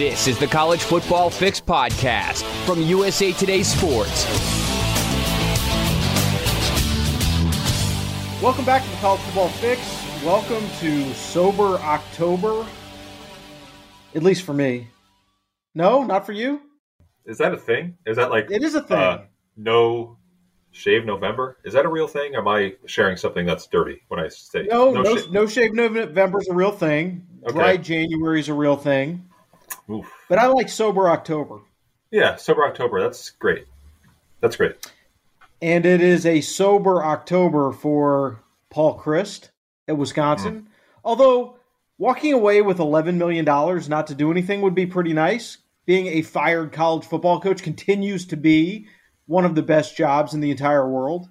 This is the College Football Fix Podcast from USA Today Sports. Welcome back to the College Football Fix. Welcome to Sober October, at least for me. No, not for you. Is that a thing? Is that like... It is a thing. No Shave November? Is that a real thing? Or am I sharing something that's dirty when I say... No Shave November is a real thing. Okay. Dry January is a real thing. Oof. But I like Sober October. Yeah, Sober October. That's great. That's great. And it is a sober October for Paul Chryst at Wisconsin. Mm-hmm. Although walking away with $11 million not to do anything would be pretty nice. Being a fired college football coach continues to be one of the best jobs in the entire world.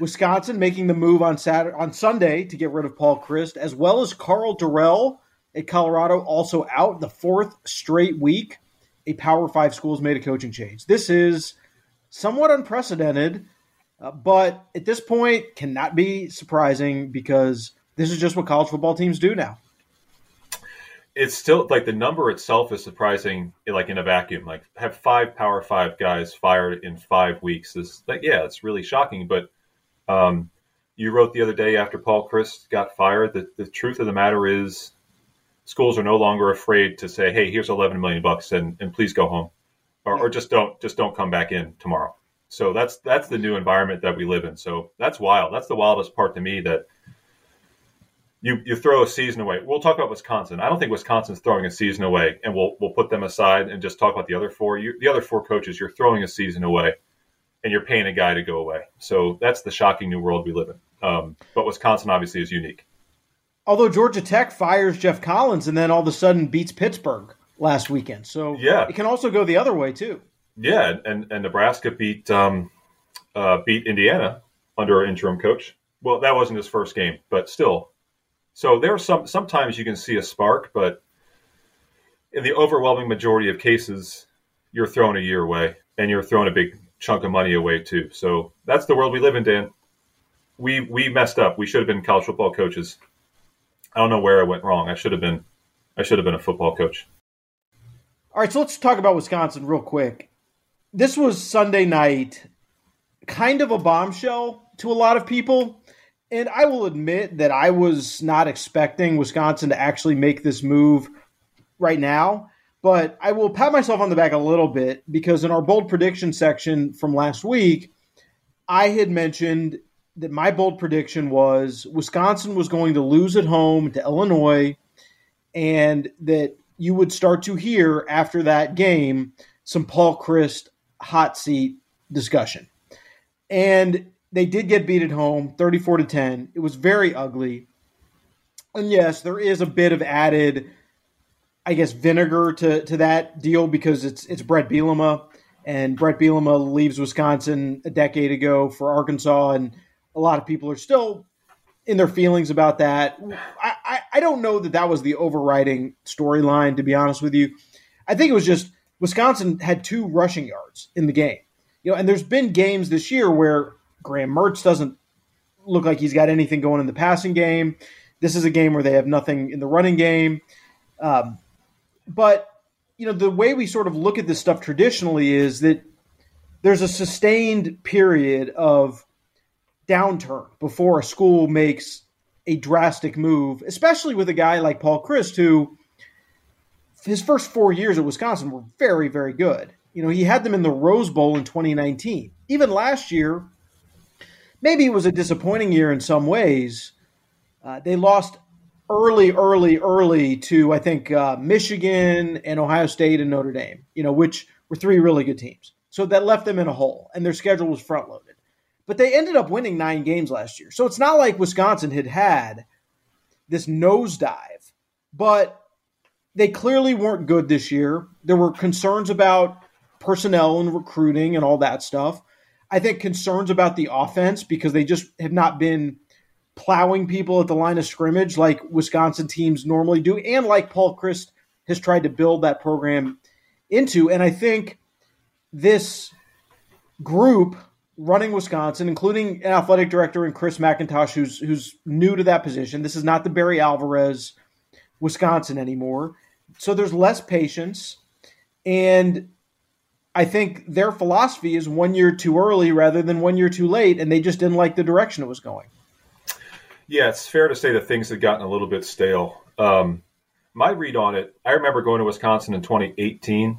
Wisconsin making the move on Sunday to get rid of Paul Chryst, as well as Carl Durrell at Colorado, also out the fourth straight week. A Power 5 school's made a coaching change. This is somewhat unprecedented, but at this point cannot be surprising because this is just what college football teams do now. It's still like the number itself is surprising, like in a vacuum, like have 5 Power 5 guys fired in 5 weeks is like, yeah, it's really shocking. But you wrote the other day after Paul Chryst got fired that the truth of the matter is schools are no longer afraid to say, hey, here's $11 million and please go home or just don't come back in tomorrow. So that's the new environment that we live in. So that's wild. That's the wildest part to me that You throw a season away. We'll talk about Wisconsin. I don't think Wisconsin's throwing a season away, and we'll put them aside and just talk about the other four. The other four coaches, you're throwing a season away, and you're paying a guy to go away. So that's the shocking new world we live in. But Wisconsin obviously is unique. Although Georgia Tech fires Jeff Collins and then all of a sudden beats Pittsburgh last weekend. So yeah, it can also go the other way too. Yeah, and Nebraska beat Indiana under an interim coach. Well, that wasn't his first game, but still. So there are sometimes you can see a spark, but in the overwhelming majority of cases, you're thrown a year away and you're thrown a big chunk of money away too. So that's the world we live in, Dan. We messed up. We should have been college football coaches. I don't know where I went wrong. I should have been a football coach. All right, so let's talk about Wisconsin real quick. This was Sunday night, kind of a bombshell to a lot of people. And I will admit that I was not expecting Wisconsin to actually make this move right now, but I will pat myself on the back a little bit because in our bold prediction section from last week, I had mentioned that my bold prediction was Wisconsin was going to lose at home to Illinois and that you would start to hear after that game some Paul Chryst hot seat discussion. And they did get beat at home, 34-10. It was very ugly. And yes, there is a bit of added, I guess, vinegar to that deal because it's Brett Bielema. And Brett Bielema leaves Wisconsin a decade ago for Arkansas, and a lot of people are still in their feelings about that. I don't know that that was the overriding storyline, to be honest with you. I think it was just Wisconsin had 2 rushing yards in the game. And there's been games this year where Graham Mertz doesn't look like he's got anything going in the passing game. This is a game where they have nothing in the running game. But the way we sort of look at this stuff traditionally is that there's a sustained period of downturn before a school makes a drastic move, especially with a guy like Paul Chryst, who his first 4 years at Wisconsin were very, very good. He had them in the Rose Bowl in 2019. Even last year, maybe it was a disappointing year in some ways. They lost early to, I think, Michigan and Ohio State and Notre Dame, which were 3 really good teams. So that left them in a hole, and their schedule was front-loaded. But they ended up winning 9 games last year. So it's not like Wisconsin had this nosedive, but they clearly weren't good this year. There were concerns about personnel and recruiting and all that stuff. I think concerns about the offense because they just have not been plowing people at the line of scrimmage like Wisconsin teams normally do and like Paul Chryst has tried to build that program into. And I think this group running Wisconsin, including an athletic director in Chris McIntosh, who's new to that position, this is not the Barry Alvarez Wisconsin anymore. So there's less patience. And I think their philosophy is 1 year too early rather than 1 year too late, and they just didn't like the direction it was going. Yeah, it's fair to say that things had gotten a little bit stale. My read on it, I remember going to Wisconsin in 2018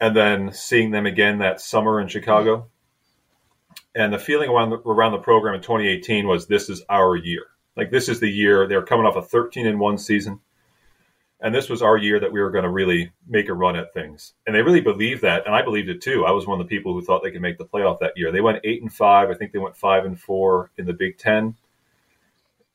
and then seeing them again that summer in Chicago. And the feeling around the program in 2018 was, this is our year. Like, this is the year. They were coming off a 13-1 season. And this was our year that we were going to really make a run at things. And they really believed that. And I believed it too. I was one of the people who thought they could make the playoff that year. They went 8-5. I think they went 5-4 in the Big Ten.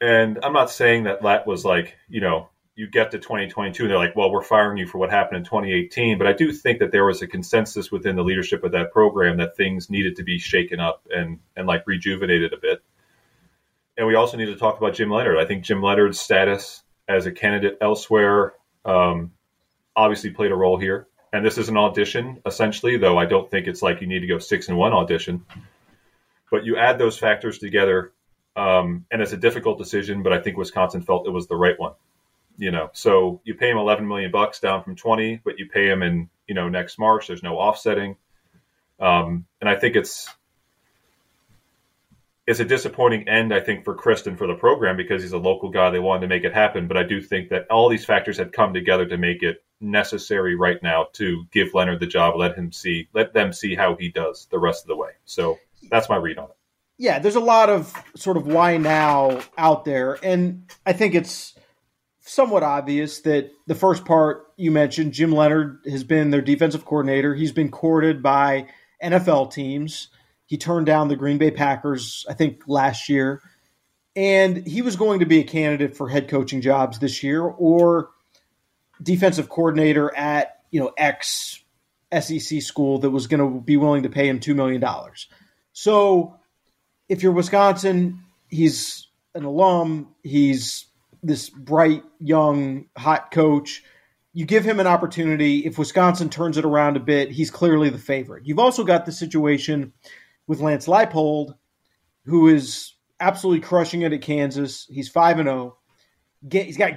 And I'm not saying that was like, you know, you get to 2022 and they're like, well, we're firing you for what happened in 2018. But I do think that there was a consensus within the leadership of that program that things needed to be shaken up and like rejuvenated a bit. And we also need to talk about Jim Leonhard. I think Jim Leonhard's status as a candidate elsewhere obviously played a role here. And this is an audition, essentially, though I don't think it's like you need to go 6-1 audition. But you add those factors together, and it's a difficult decision, but I think Wisconsin felt it was the right one. You know, so you pay him $11 million down from 20, but you pay him in, you know, next March. There's no offsetting. And I think it's a disappointing end, I think, for Chryst and for the program, because he's a local guy. They wanted to make it happen. But I do think that all these factors had come together to make it necessary right now to give Leonhard the job, let them see how he does the rest of the way. So that's my read on it. Yeah, there's a lot of sort of why now out there. And I think it's somewhat obvious that the first part you mentioned, Jim Leonhard has been their defensive coordinator. He's been courted by NFL teams. He turned down the Green Bay Packers, I think, last year. And he was going to be a candidate for head coaching jobs this year or defensive coordinator at, you know, X SEC school that was going to be willing to pay him $2 million. So if you're Wisconsin, he's an alum. He's this bright, young, hot coach. You give him an opportunity. If Wisconsin turns it around a bit, he's clearly the favorite. You've also got the situation with Lance Leipold, who is absolutely crushing it at Kansas. He's 5-0. He's got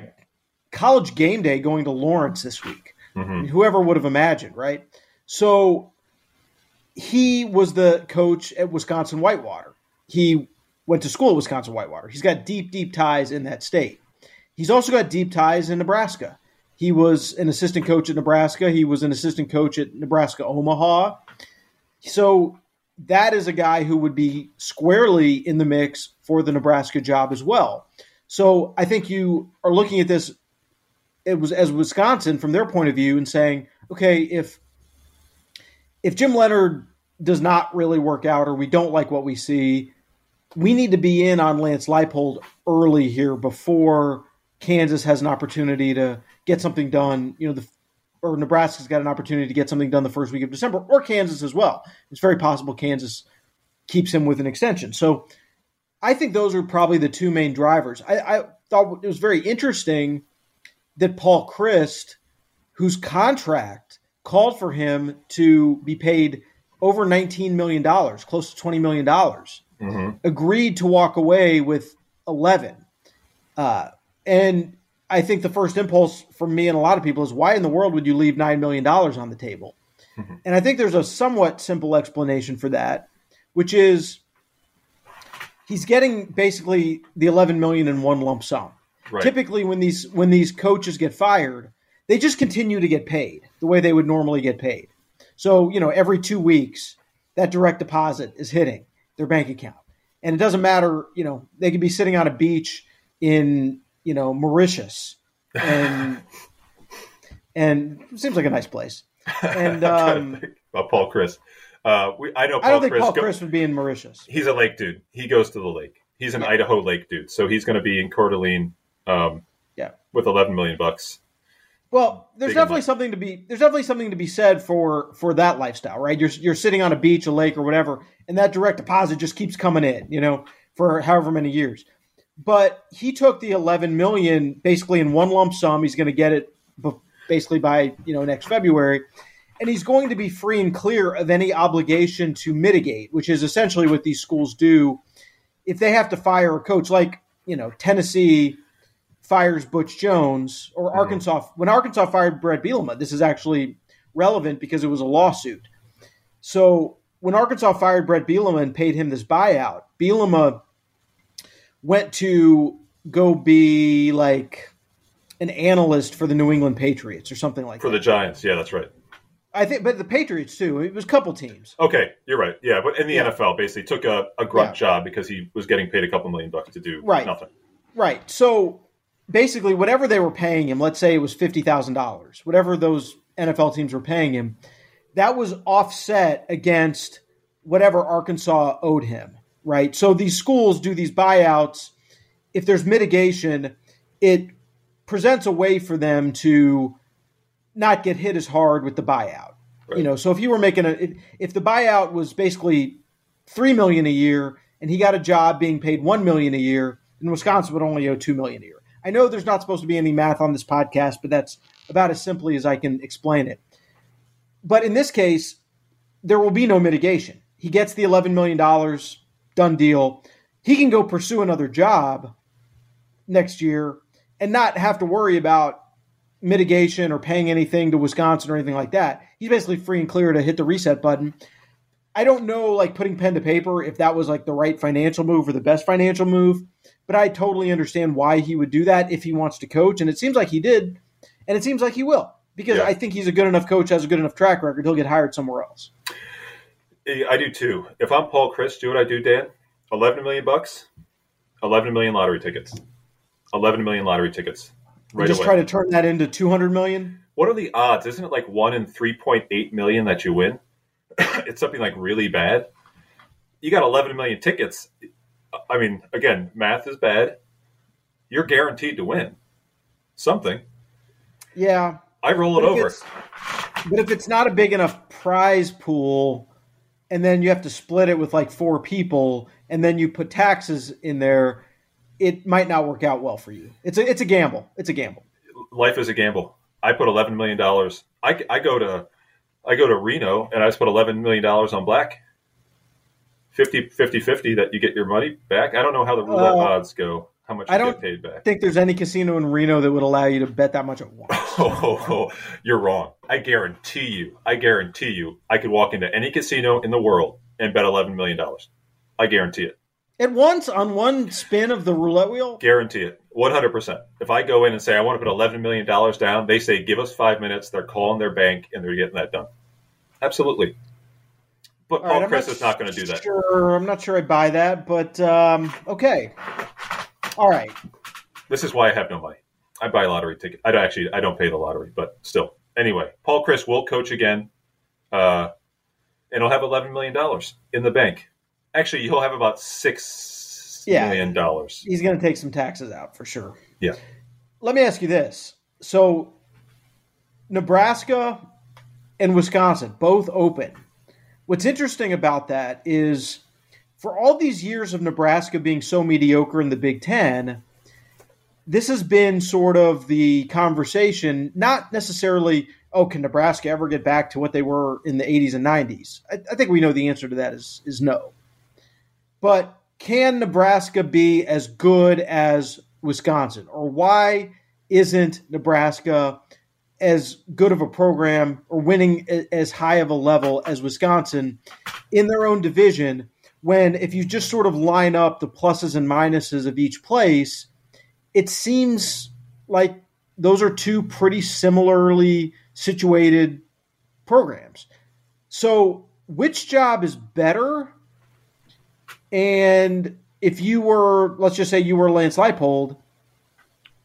College Game Day going to Lawrence this week. Mm-hmm. I mean, whoever would have imagined, right? So he was the coach at Wisconsin-Whitewater. He went to school at Wisconsin-Whitewater. He's got deep, deep ties in that state. He's also got deep ties in Nebraska. He was an assistant coach at Nebraska. He was an assistant coach at Nebraska-Omaha. So that is a guy who would be squarely in the mix for the Nebraska job as well. So I think you are looking at this it was as Wisconsin from their point of view and saying, okay, if Jim Leonhard does not really work out or we don't like what we see, we need to be in on Lance Leipold early here before Kansas has an opportunity to get something done, you know, or Nebraska's got an opportunity to get something done the first week of December, or Kansas as well. It's very possible Kansas keeps him with an extension. So I think those are probably the two main drivers. I thought it was very interesting that Paul Chryst, whose contract called for him to be paid over $19 million, close to $20 million, mm-hmm. agreed to walk away with 11. And I think the first impulse from me and a lot of people is, why in the world would you leave $9 million on the table? Mm-hmm. And I think there's a somewhat simple explanation for that, which is he's getting basically the $11 million in one lump sum. Right. Typically when these coaches get fired, they just continue to get paid the way they would normally get paid. So, you know, every 2 weeks that direct deposit is hitting their bank account. And it doesn't matter, you know, they could be sitting on a beach in, you know, Mauritius and it seems like a nice place. And about Paul Chryst. I don't think Paul Chryst would be in Mauritius. He's a lake dude. He goes to the lake. He's an Idaho lake dude. So he's going to be in Coeur d'Alene with $11 million. Well, there's definitely something to be said for that lifestyle, right? You're sitting on a beach, a lake, or whatever, and that direct deposit just keeps coming in, you know, for however many years. But he took the $11 million basically in one lump sum. He's going to get it basically by, you know, next February, and he's going to be free and clear of any obligation to mitigate, which is essentially what these schools do if they have to fire a coach, like, you know, Tennessee fires Butch Jones, or Arkansas, when Arkansas fired Brett Bielema, this is actually relevant because it was a lawsuit. So when Arkansas fired Brett Bielema and paid him this buyout, Bielema went to go be like an analyst for the New England Patriots or something like that. For the Giants. Yeah, that's right. I think, but the Patriots too. It was a couple teams. Okay, you're right. Yeah, but in the NFL, basically took a grunt job because he was getting paid a couple $1 million to do nothing. Right. So basically, whatever they were paying him, let's say it was $50,000, whatever those NFL teams were paying him, that was offset against whatever Arkansas owed him. Right. So these schools do these buyouts. If there's mitigation, it presents a way for them to not get hit as hard with the buyout, you know. So if you were making if the buyout was basically $3 million a year, and he got a job being paid $1 million a year, then Wisconsin would only owe $2 million a year. I know there's not supposed to be any math on this podcast, but that's about as simply as I can explain it. But in this case, there will be no mitigation. He gets the $11 million, done deal. He can go pursue another job next year and not have to worry about mitigation or paying anything to Wisconsin or anything like that. He's basically free and clear to hit the reset button. I don't know, like putting pen to paper, if that was like the right financial move or the best financial move, but I totally understand why he would do that if he wants to coach. And it seems like he did. And it seems like he will, because I think he's a good enough coach, has a good enough track record. He'll get hired somewhere else. I do too. If I'm Paul Chryst, do what I do, Dan, $11 million, 11 million lottery tickets, 11 million lottery tickets. Right just away. Try to turn that into $200 million. What are the odds? Isn't it like 1 in 3.8 million that you win? It's something like really bad. You got 11 million tickets. I mean, again, math is bad. You're guaranteed to win something. Yeah, I roll it over. But if it's not a big enough prize pool, and then you have to split it with like 4 people, and then you put taxes in there, it might not work out well for you. It's a gamble. It's a gamble. Life is a gamble. I put $11 million. I go to Reno and I just put $11 million on black. 50-50 that you get your money back. I don't know how the roulette odds go, how much you get paid back. I don't think there's any casino in Reno that would allow you to bet that much at once. Oh, you're wrong. I guarantee you I could walk into any casino in the world and bet $11 million. I guarantee it. At once on one spin of the roulette wheel? Guarantee it. 100%. If I go in and say, I want to put $11 million down, they say, give us 5 minutes. They're calling their bank and they're getting that done. Absolutely. But Paul Chryst is not going to do that. Sure, I'm not sure I buy that, but okay. All right. This is why I have no money. I buy lottery tickets. I don't pay the lottery, but still. Anyway, Paul Chryst will coach again, and he'll have $11 million in the bank. Actually, he'll have about $6 million. He's going to take some taxes out for sure. Yeah. Let me ask you this. So Nebraska and Wisconsin, both open. What's interesting about that is for all these years of Nebraska being so mediocre in the Big Ten, this has been sort of the conversation, not necessarily, oh, can Nebraska ever get back to what they were in the 80s and 90s? I think we know the answer to that is no. But can Nebraska be as good as Wisconsin? Or why isn't Nebraska as good of a program or winning as high of a level as Wisconsin in their own division when if you just sort of line up the pluses and minuses of each place, it seems like those are two pretty similarly situated programs. So which job is better? And if you were, let's just say you were Lance Leipold,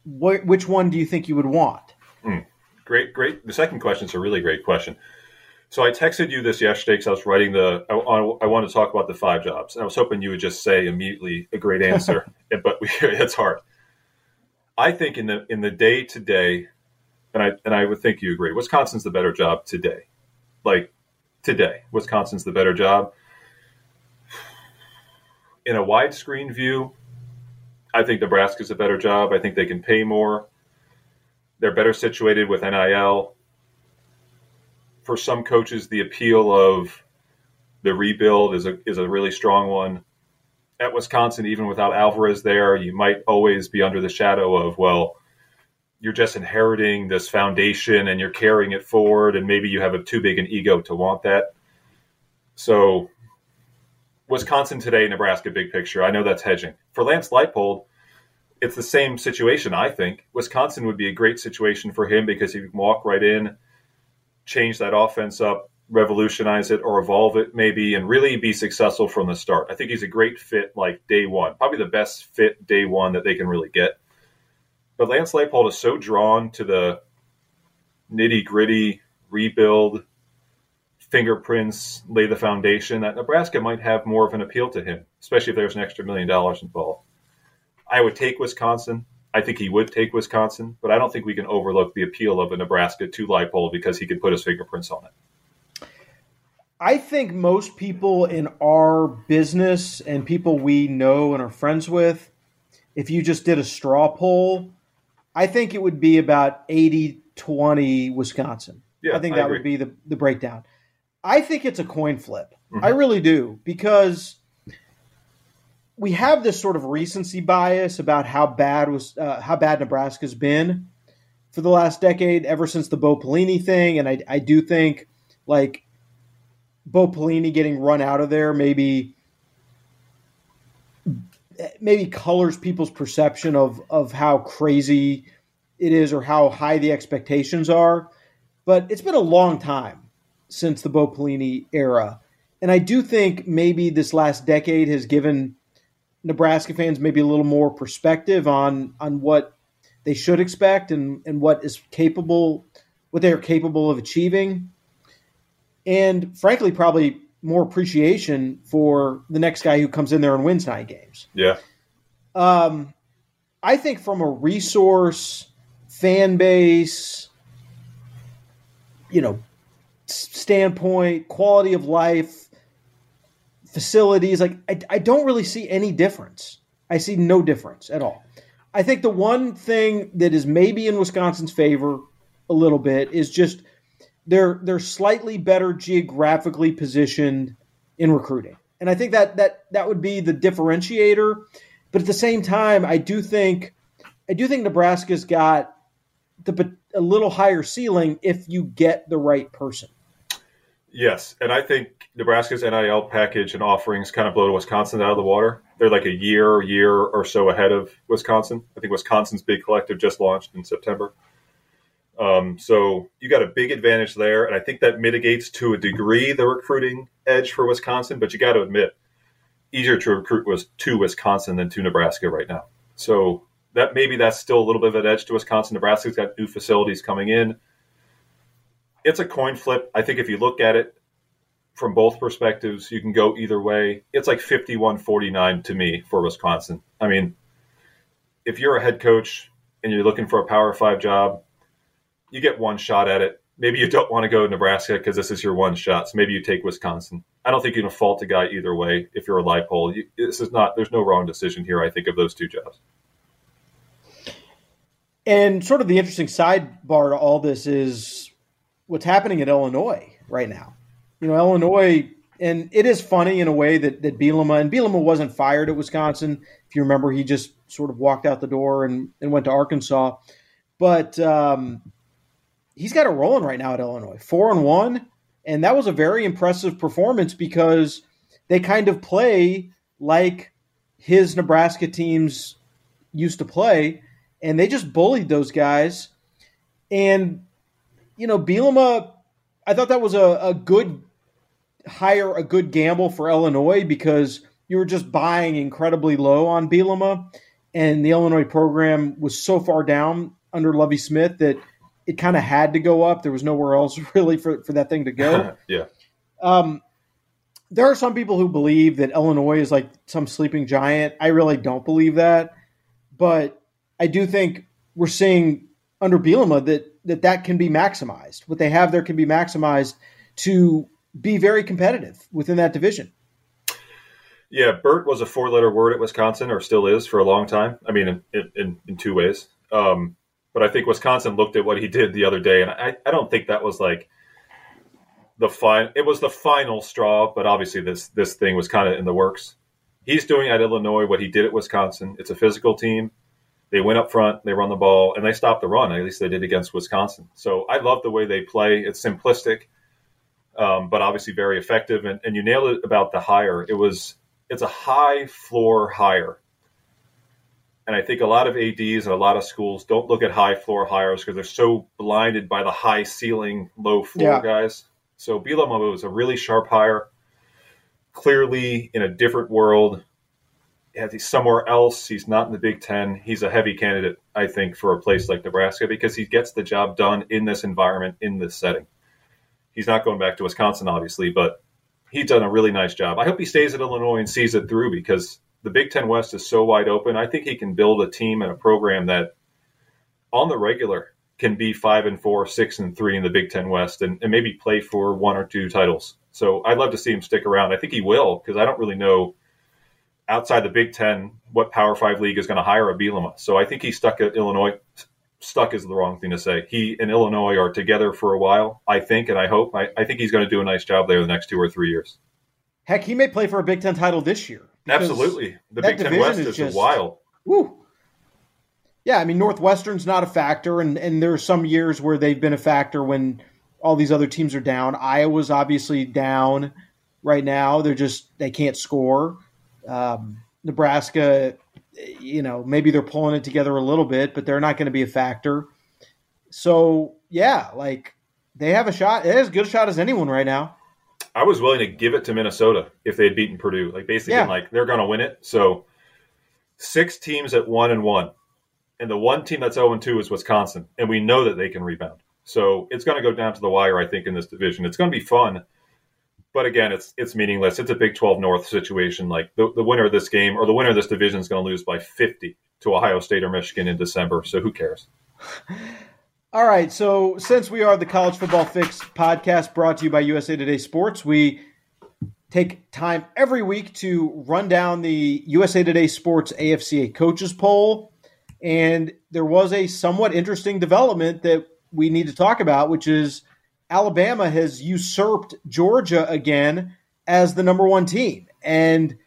which one do you think you would want? Great. The second question is a really great question. So I texted you this yesterday because I was writing I wanted to talk about the 5 jobs. I was hoping you would just say immediately a great answer, but it's hard. I think in the day to day, and I would think you agree, Wisconsin's the better job today. Like today, Wisconsin's the better job. In a widescreen view, I think Nebraska's a better job. I think they can pay more. They're better situated with NIL. For some coaches, the appeal of the rebuild is a really strong one. at Wisconsin, even without Alvarez there, you might always be under the shadow of, well, you're just inheriting this foundation and you're carrying it forward, and maybe you have a too big an ego to want that. So Wisconsin today, Nebraska, big picture. I know that's hedging. For Lance Leipold, it's the same situation, I think. Wisconsin would be a great situation for him because he can walk right in, change that offense up, revolutionize it or evolve it maybe, and really be successful from the start. I think he's a great fit like day one, probably the best fit day one that they can really get. But Lance Leipold is so drawn to the nitty-gritty rebuild, fingerprints, lay the foundation, that Nebraska might have more of an appeal to him, especially if there's an extra $1 million involved. I would take Wisconsin. I think he would take Wisconsin, but I don't think we can overlook the appeal of a Nebraska to Leipold because he could put his fingerprints on it. I think most people in our business and people we know and are friends with, if you just did a straw poll, I think it would be about 80-20 Wisconsin. Yeah, I think that would be the breakdown. I think it's a coin flip. Mm-hmm. I really do, because we have this sort of recency bias about how bad Nebraska's been for the last decade, ever since the Bo Pelini thing. And I do think, like, Bo Pelini getting run out of there maybe colors people's perception of how crazy it is or how high the expectations are. But it's been a long time since the Bo Pelini era. And I do think maybe this last decade has given Nebraska fans maybe a little more perspective on what they should expect and what they are capable of achieving. And frankly, probably more appreciation for the next guy who comes in there and wins 9 games. Yeah. I think from a resource, fan base, standpoint, quality of life, facilities, I don't really see any difference. I see no difference at all. I think the one thing that is maybe in Wisconsin's favor a little bit is just they're slightly better geographically positioned in recruiting. And I think that would be the differentiator. But at the same time, I do think Nebraska's got a little higher ceiling if you get the right person. Yes, and I think Nebraska's NIL package and offerings kind of blow Wisconsin out of the water. They're like a year or so ahead of Wisconsin. I think Wisconsin's big collective just launched in September. So you got a big advantage there, and I think that mitigates to a degree the recruiting edge for Wisconsin. But you got to admit, easier to recruit was to Wisconsin than to Nebraska right now. So that maybe that's still a little bit of an edge to Wisconsin. Nebraska's got new facilities coming in. It's a coin flip. I think if you look at it from both perspectives, you can go either way. It's like 51-49 to me for Wisconsin. I mean, if you're a head coach and you're looking for a Power 5 job, you get one shot at it. Maybe you don't want to go to Nebraska because this is your one shot. So maybe you take Wisconsin. I don't think you can fault a guy either way if you're a Leipold. There's no wrong decision here, I think, of those two jobs. And sort of the interesting sidebar to all this is what's happening at Illinois right now. Illinois, and it is funny in a way that Bielema wasn't fired at Wisconsin. If you remember, he just sort of walked out the door and went to Arkansas. But he's got it rolling right now at Illinois, 4-1, and that was a very impressive performance because they kind of play like his Nebraska teams used to play, and they just bullied those guys. And, Bielema, I thought that was a good hire, a good gamble for Illinois because you were just buying incredibly low on Bielema, and the Illinois program was so far down under Lovie Smith that it kind of had to go up. There was nowhere else really for that thing to go. Yeah. There are some people who believe that Illinois is like some sleeping giant. I really don't believe that, but I do think we're seeing under Bielema that can be maximized. What they have there can be maximized to be very competitive within that division. Yeah. Burt was a 4-letter word at Wisconsin, or still is for a long time. I mean, in two ways. But I think Wisconsin looked at what he did the other day, and I don't think that was like it was the final straw, but obviously this thing was kind of in the works. he's doing at Illinois what he did at Wisconsin. It's a physical team. They went up front, they run the ball, and they stopped the run. At least they did against Wisconsin. So I love the way they play. It's simplistic, but obviously very effective. And you nailed it about the hire. It's a high floor hire. And I think a lot of ADs and a lot of schools don't look at high floor hires because they're so blinded by the high ceiling, low floor guys. So Bielema was a really sharp hire, clearly in a different world. He's somewhere else. He's not in the Big Ten. He's a heavy candidate, I think, for a place like Nebraska because he gets the job done in this environment, in this setting. He's not going back to Wisconsin, obviously, but he's done a really nice job. I hope he stays at Illinois and sees it through because the Big Ten West is so wide open. I think he can build a team and a program that on the regular can be 5-4, 6-3 in the Big Ten West and maybe play for one or two titles. So I'd love to see him stick around. I think he will because I don't really know outside the Big Ten what Power 5 league is going to hire a Bielema. So I think he's stuck at Illinois. Stuck is the wrong thing to say. He and Illinois are together for a while, I think, and I hope. I think he's going to do a nice job there the next 2 or 3 years. Heck, he may play for a Big Ten title this year. Absolutely. The Big Ten West is just wild. Woo. Yeah, I mean, Northwestern's not a factor, and there are some years where they've been a factor when all these other teams are down. Iowa's obviously down right now. They can't score. Nebraska, you know, maybe they're pulling it together a little bit, but they're not going to be a factor. So, yeah, like they have a shot. It is as good a shot as anyone right now. I was willing to give it to Minnesota if they had beaten Purdue. Like basically, they're going to win it. So 6 teams at 1-1, and the one team that's 0-2 is Wisconsin, and we know that they can rebound. So it's going to go down to the wire, I think, in this division. It's going to be fun, but again, it's meaningless. It's a Big 12 North situation. Like the winner of this game or the winner of this division is going to lose by 50 to Ohio State or Michigan in December. So who cares? All right, so since we are the College Football Fix podcast brought to you by USA Today Sports, we take time every week to run down the USA Today Sports AFCA Coaches Poll, and there was a somewhat interesting development that we need to talk about, which is Alabama has usurped Georgia again as the number one team, and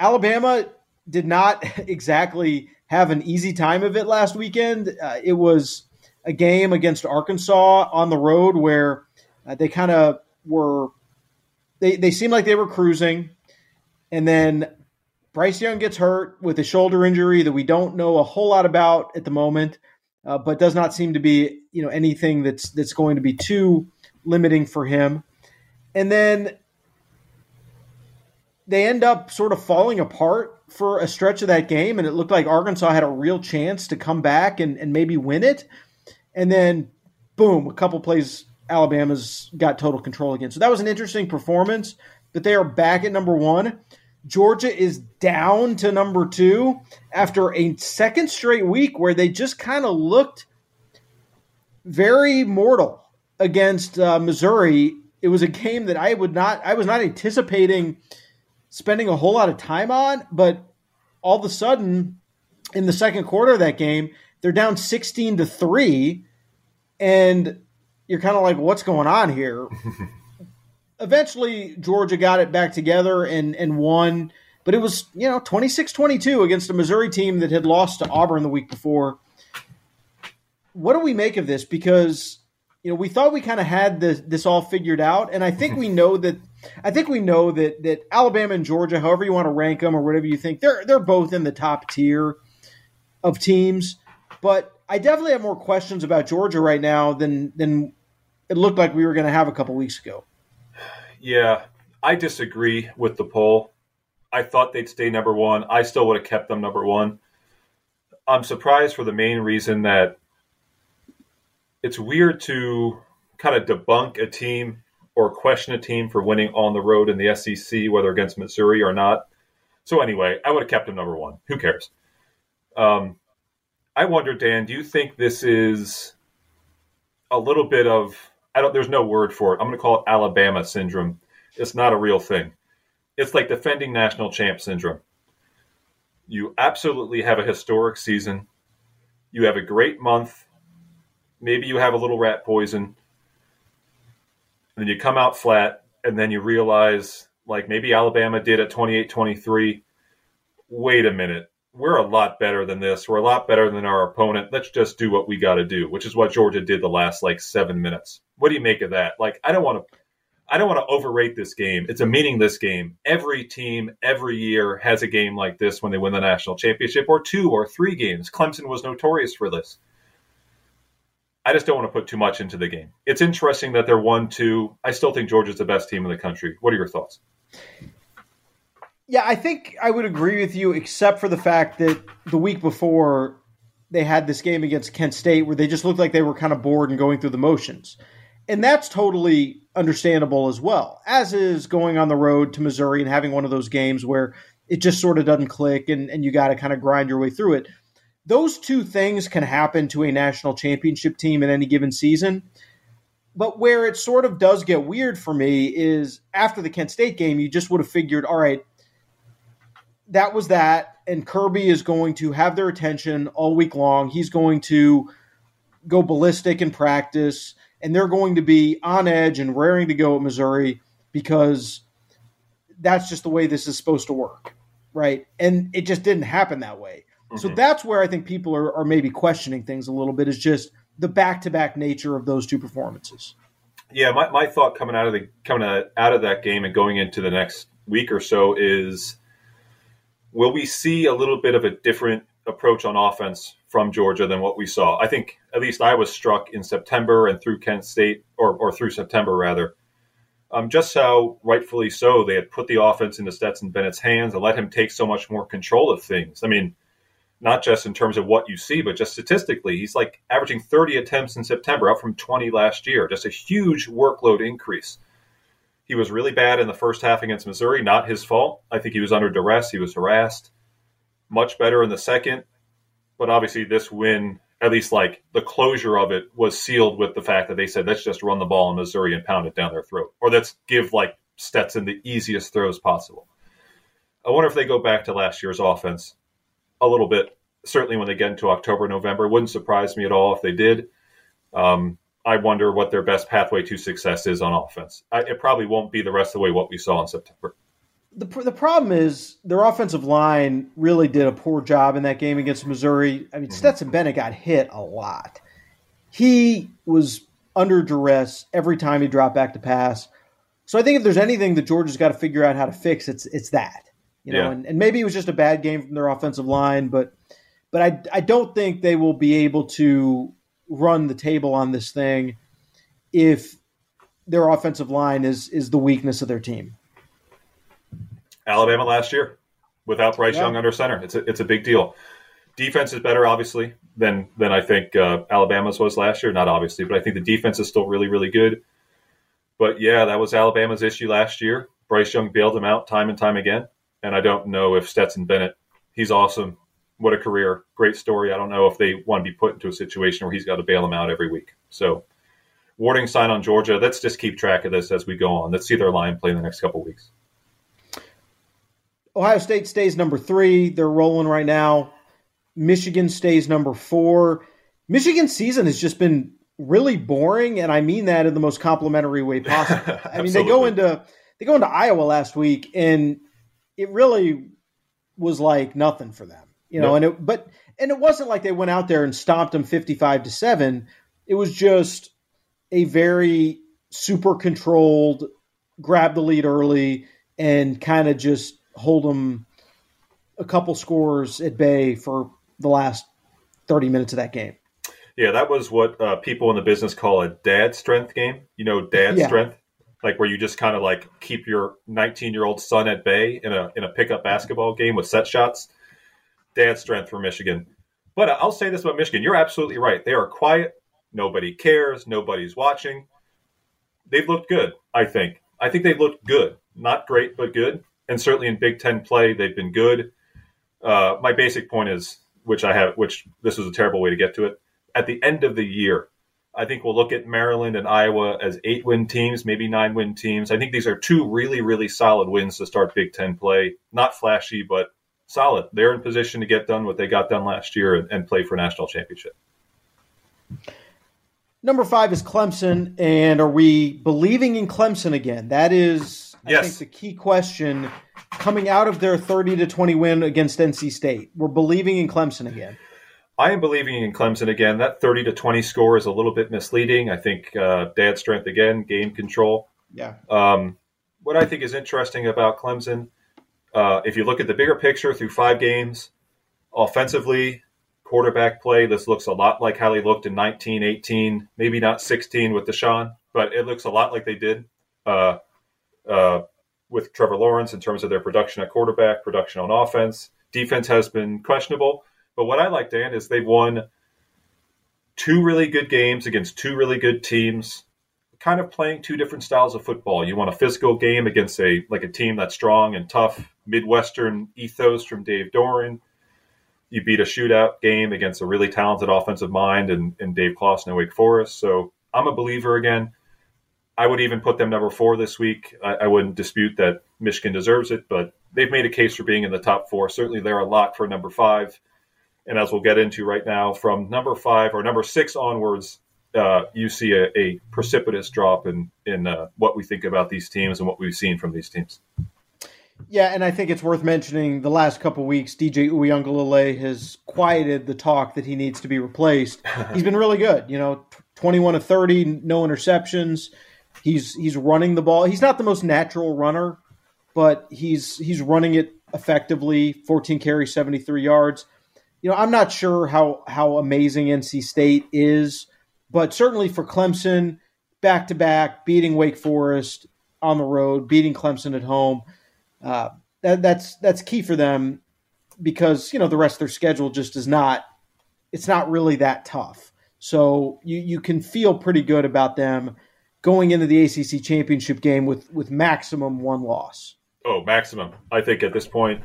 Alabama did not exactly have an easy time of it last weekend. It was a game against Arkansas on the road where they kind of were – they seemed like they were cruising. And then Bryce Young gets hurt with a shoulder injury that we don't know a whole lot about at the moment, but does not seem to be, you know, anything that's going to be too limiting for him. And then they end up sort of falling apart for a stretch of that game, and it looked like Arkansas had a real chance to come back and maybe win it. And then, boom, a couple plays, Alabama's got total control again. So that was an interesting performance, but they are back at number one. Georgia is down to number two after a second straight week where they just kind of looked very mortal against Missouri. It was a game that I was not anticipating spending a whole lot of time on, but all of a sudden in the second quarter of that game, they're down 16-3, and you're kind of like, what's going on here? Eventually, Georgia got it back together and won, but it was, you know, 26-22 against a Missouri team that had lost to Auburn the week before. What do we make of this? Because, you know, we thought we kind of had this all figured out, and I think we know that Alabama and Georgia, however you want to rank them or whatever you think, they're both in the top tier of teams. But I definitely have more questions about Georgia right now than it looked like we were going to have a couple weeks ago. Yeah, I disagree with the poll. I thought they'd stay number one. I still would have kept them number one. I'm surprised for the main reason that it's weird to kind of debunk a team or question a team for winning on the road in the SEC, whether against Missouri or not. So anyway, I would have kept them number one. Who cares? I wonder, Dan, do you think this is a little bit of – there's no word for it. I'm going to call it Alabama syndrome. It's not a real thing. It's like defending national champ syndrome. You absolutely have a historic season. You have a great month. Maybe you have a little rat poison. And then you come out flat, and then you realize, like maybe Alabama did at 28-23, wait a minute, we're a lot better than this. We're a lot better than our opponent. Let's just do what we got to do, which is what Georgia did the last, 7 minutes. What do you make of that? I don't want to overrate this game. It's a meaningless game. Every team every year has a game like this when they win the national championship, or two or three games. Clemson was notorious for this. I just don't want to put too much into the game. It's interesting that they're 1-2. I still think Georgia's the best team in the country. What are your thoughts? Yeah, I think I would agree with you, except for the fact that the week before they had this game against Kent State where they just looked like they were kind of bored and going through the motions. And that's totally understandable as well, as is going on the road to Missouri and having one of those games where it just sort of doesn't click and you got to kind of grind your way through it. Those two things can happen to a national championship team in any given season. But where it sort of does get weird for me is after the Kent State game, you just would have figured, all right, that was that, and Kirby is going to have their attention all week long. He's going to go ballistic in practice, and they're going to be on edge and raring to go at Missouri because that's just the way this is supposed to work, right? And it just didn't happen that way. Mm-hmm. So that's where I think people are maybe questioning things a little bit, is just the back-to-back nature of those two performances. Yeah, my thought coming out of that game and going into the next week or so is – will we see a little bit of a different approach on offense from Georgia than what we saw? I think at least I was struck in September and through Kent State, or through September rather, just how rightfully so they had put the offense into Stetson Bennett's hands and let him take so much more control of things. I mean, not just in terms of what you see, but just statistically, he's averaging 30 attempts in September, up from 20 last year. Just a huge workload increase. He was really bad in the first half against Missouri. Not his fault. I think he was under duress. He was harassed. Much better in the second. But obviously this win, at least the closure of it, was sealed with the fact that they said, let's just run the ball in Missouri and pound it down their throat. Or let's give Stetson the easiest throws possible. I wonder if they go back to last year's offense a little bit. Certainly when they get into October, November. It wouldn't surprise me at all if they did. I wonder what their best pathway to success is on offense. It probably won't be the rest of the way what we saw in September. The problem is their offensive line really did a poor job in that game against Missouri. I mean, mm-hmm. Stetson Bennett got hit a lot. He was under duress every time he dropped back to pass. So I think if there's anything that Georgia's got to figure out how to fix, it's that. You know. And maybe it was just a bad game from their offensive line, but I don't think they will be able to run the table on this thing if their offensive line is the weakness of their team. Alabama last year without Bryce Young under center. It's a big deal. Defense is better, obviously, than I think Alabama's was last year. Not obviously, but I think the defense is still really, really good. But, yeah, that was Alabama's issue last year. Bryce Young bailed him out time and time again, and I don't know if Stetson Bennett, he's awesome. What a career. Great story. I don't know if they want to be put into a situation where he's got to bail him out every week. So warning sign on Georgia. Let's just keep track of this as we go on. Let's see their line play in the next couple of weeks. Ohio State stays number 3. They're rolling right now. Michigan stays number 4. Michigan's season has just been really boring, and I mean that in the most complimentary way possible. I mean, they go into Iowa last week, and it really was like nothing for them. And it wasn't like they went out there and stomped them 55-7. It was just a very super controlled, grab the lead early and kind of just hold them a couple scores at bay for the last 30 minutes of that game. Yeah, that was what people in the business call a dad strength game. Strength, where you just kind of keep your 19-year-old son at bay in a pickup basketball game with set shots. Dad strength for Michigan. But I'll say this about Michigan. You're absolutely right. They are quiet. Nobody cares. Nobody's watching. They've looked good, I think. I think they've looked good. Not great, but good. And certainly in Big Ten play, they've been good. My basic point is, which this is a terrible way to get to it, at the end of the year, I think we'll look at Maryland and Iowa as 8-win teams, maybe 9-win teams. I think these are 2 really, really solid wins to start Big Ten play. Not flashy, but solid. They're in position to get done what they got done last year and play for national championship. Number 5 is Clemson. And are we believing in Clemson again? That is I think the key question coming out of their 30-20 win against NC State, we're believing in Clemson again. I am believing in Clemson again. That 30-20 score is a little bit misleading. I think dad strength again, game control. Yeah. What I think is interesting about Clemson, if you look at the bigger picture through 5 games, offensively, quarterback play, this looks a lot like how they looked in 19, 18, maybe not 16 with Deshaun, but it looks a lot like they did with Trevor Lawrence in terms of their production at quarterback, production on offense. Defense has been questionable. But what I like, Dan, is they've won 2 really good games against 2 really good teams, kind of playing 2 different styles of football. You want a physical game against a team that's strong and tough, Midwestern ethos from Dave Doran. You beat a shootout game against a really talented offensive mind and Dave Clawson and Wake Forest. So I'm a believer again. I would even put them number 4 this week. I wouldn't dispute that Michigan deserves it, but they've made a case for being in the top 4. Certainly they're a lock for number 5. And as we'll get into right now, from number 5 or number 6 onwards, you see a precipitous drop in what we think about these teams and what we've seen from these teams. Yeah, and I think it's worth mentioning the last couple of weeks, DJ Uiagalelei has quieted the talk that he needs to be replaced. He's been really good, 21 of 30, no interceptions. He's running the ball. He's not the most natural runner, but he's running it effectively, 14 carries, 73 yards. I'm not sure how amazing NC State is, but certainly for Clemson, back-to-back, beating Wake Forest on the road, beating Clemson at home, that's key for them because, the rest of their schedule just it's not really that tough. So you can feel pretty good about them going into the ACC championship game with maximum one loss. Oh, maximum. I think at this point,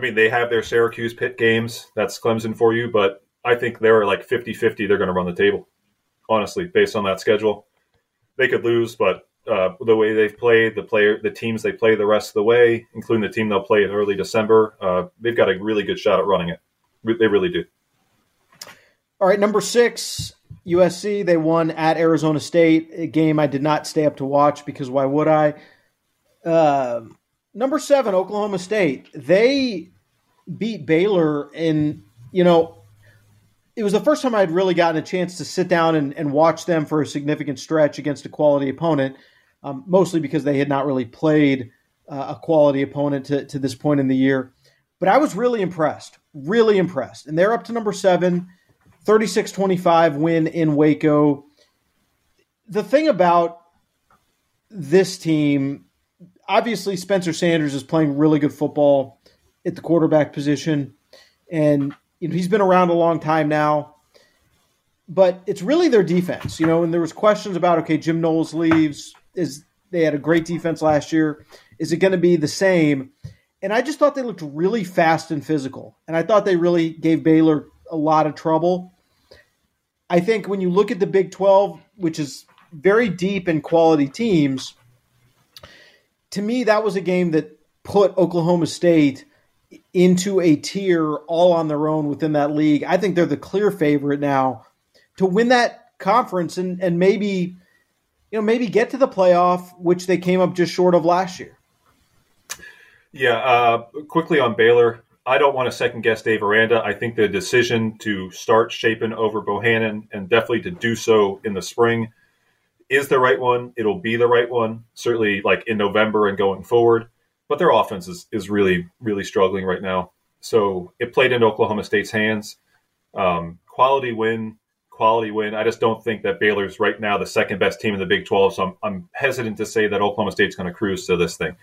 they have their Syracuse Pitt games. That's Clemson for you, but I think they're like 50-50. They're going to run the table, honestly, based on that schedule. They could lose, but the way they've played, the teams they play the rest of the way, including the team they'll play in early December, they've got a really good shot at running it. They really do. All right, number 6, USC. They won at Arizona State, a game I did not stay up to watch because why would I? Number 7, Oklahoma State. They beat Baylor in, it was the first time I had really gotten a chance to sit down and watch them for a significant stretch against a quality opponent, mostly because they had not really played a quality opponent to this point in the year. But I was really impressed. And they're up to number 7, 36-25 win in Waco. The thing about this team, obviously Spencer Sanders is playing really good football at the quarterback position, and he's been around a long time now, but it's really their defense, and there was questions about, okay, Jim Knowles leaves. They had a great defense last year. Is it going to be the same? And I just thought they looked really fast and physical, and I thought they really gave Baylor a lot of trouble. I think when you look at the Big 12, which is very deep in quality teams, to me, that was a game that put Oklahoma State into a tier all on their own within that league. I think they're the clear favorite now to win that conference and maybe get to the playoff, which they came up just short of last year. Yeah. Quickly on Baylor, I don't want to second guess Dave Aranda. I think the decision to start Shapen over Bohannon and definitely to do so in the spring is the right one. It'll be the right one, certainly like in November and going forward. But their offense is really, really struggling right now. So it played into Oklahoma State's hands. Quality win. I just don't think that Baylor's right now the second best team in the Big 12, so I'm hesitant to say that Oklahoma State's going to cruise to this thing.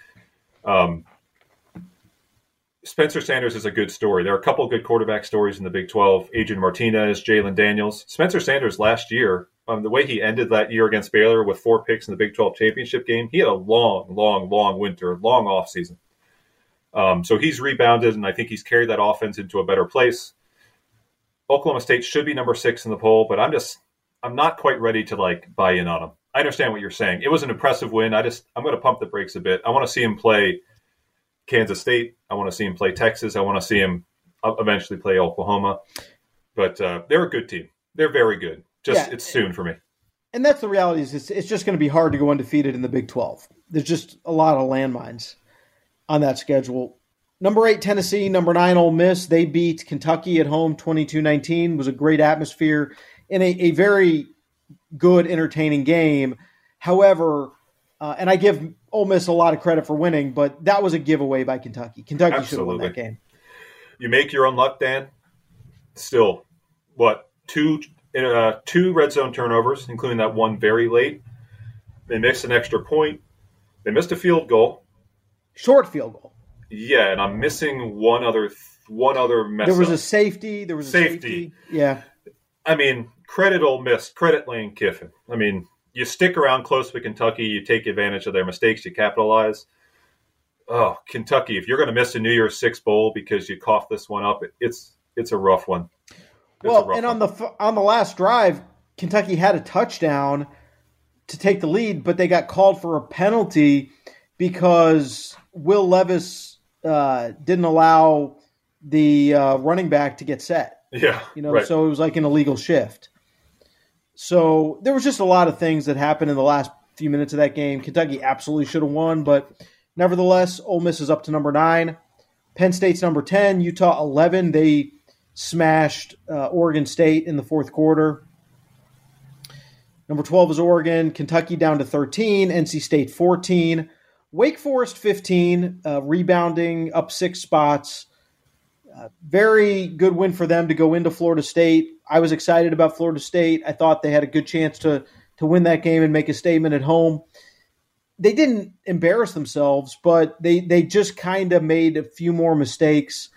Spencer Sanders is a good story. There are a couple good quarterback stories in the Big 12. Adrian Martinez, Jalen Daniels. Spencer Sanders last year, the way he ended that year against Baylor with 4 picks in the Big 12 championship game, he had a long winter, long offseason. So he's rebounded, and I think he's carried that offense into a better place. Oklahoma State should be number 6 in the poll, but I'm not quite ready to buy in on him. I understand what you're saying. It was an impressive win. I'm going to pump the brakes a bit. I want to see him play Kansas State. I want to see him play Texas. I want to see him eventually play Oklahoma. But they're a good team. They're very good. It's soon for me. And that's the reality, is it's just going to be hard to go undefeated in the Big 12. There's just a lot of landmines on that schedule. Number 8, Tennessee. Number 9, Ole Miss. They beat Kentucky at home 22-19. It was a great atmosphere and a very good, entertaining game. However, and I give Ole Miss a lot of credit for winning, but that was a giveaway by Kentucky. Kentucky should have won that game. You make your own luck, Dan. Still, what, two red zone turnovers, including that one very late. They missed an extra point. They missed a field goal. Short field goal. Yeah, and I'm missing one other mess. There was a safety. There was a safety. Yeah. I mean, credit Ole Miss. Credit Lane Kiffin. I mean, you stick around close with Kentucky. You take advantage of their mistakes. You capitalize. Oh, Kentucky, if you're going to miss a New Year's Six bowl because you coughed this one up, it's a rough one. On the last drive, Kentucky had a touchdown to take the lead, but they got called for a penalty because Will Levis didn't allow the running back to get set. Yeah, right. So it was like an illegal shift. So there was just a lot of things that happened in the last few minutes of that game. Kentucky absolutely should have won, but nevertheless, Ole Miss is up to number 9. Penn State's number 10, Utah 11. They smashed Oregon State in the fourth quarter. Number 12 is Oregon. Kentucky down to 13. NC State 14. Wake Forest 15, rebounding up 6 spots. Very good win for them to go into Florida State. I was excited about Florida State. I thought they had a good chance to win that game and make a statement at home. They didn't embarrass themselves, but they just kind of made a few more mistakes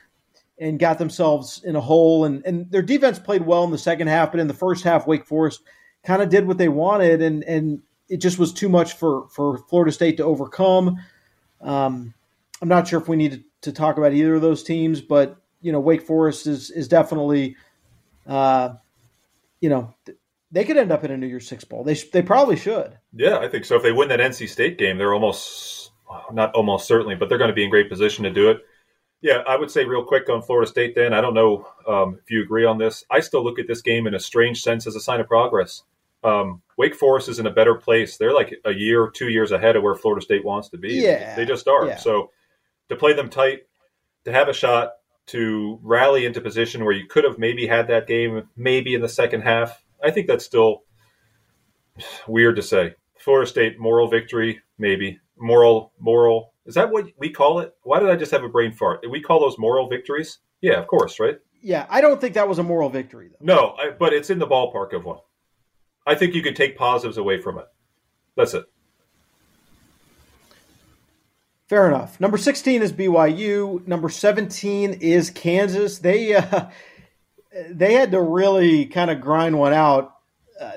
and got themselves in a hole. And their defense played well in the second half, but in the first half, Wake Forest kind of did what they wanted, and it just was too much for Florida State to overcome. I'm not sure if we need to talk about either of those teams, but, Wake Forest is definitely, they could end up in a New Year's Six bowl. They probably should. Yeah, I think so. If they win that NC State game, they're not almost certainly, but they're going to be in great position to do it. Yeah, I would say real quick on Florida State then, I don't know if you agree on this. I still look at this game in a strange sense as a sign of progress. Wake Forest is in a better place. They're like a year or 2 years ahead of where Florida State wants to be. Yeah. They just are. Yeah. So to play them tight, to have a shot, to rally into position where you could have maybe had that game maybe in the second half, I think that's still weird to say. Florida State, moral victory, maybe. Moral. Is that what we call it? Why did I just have a brain fart? Did we call those moral victories? Yeah, of course, right? Yeah, I don't think that was a moral victory, though. No, but it's in the ballpark of one. I think you can take positives away from it. That's it. Fair enough. Number 16 is BYU. Number 17 is Kansas. They had to really kind of grind one out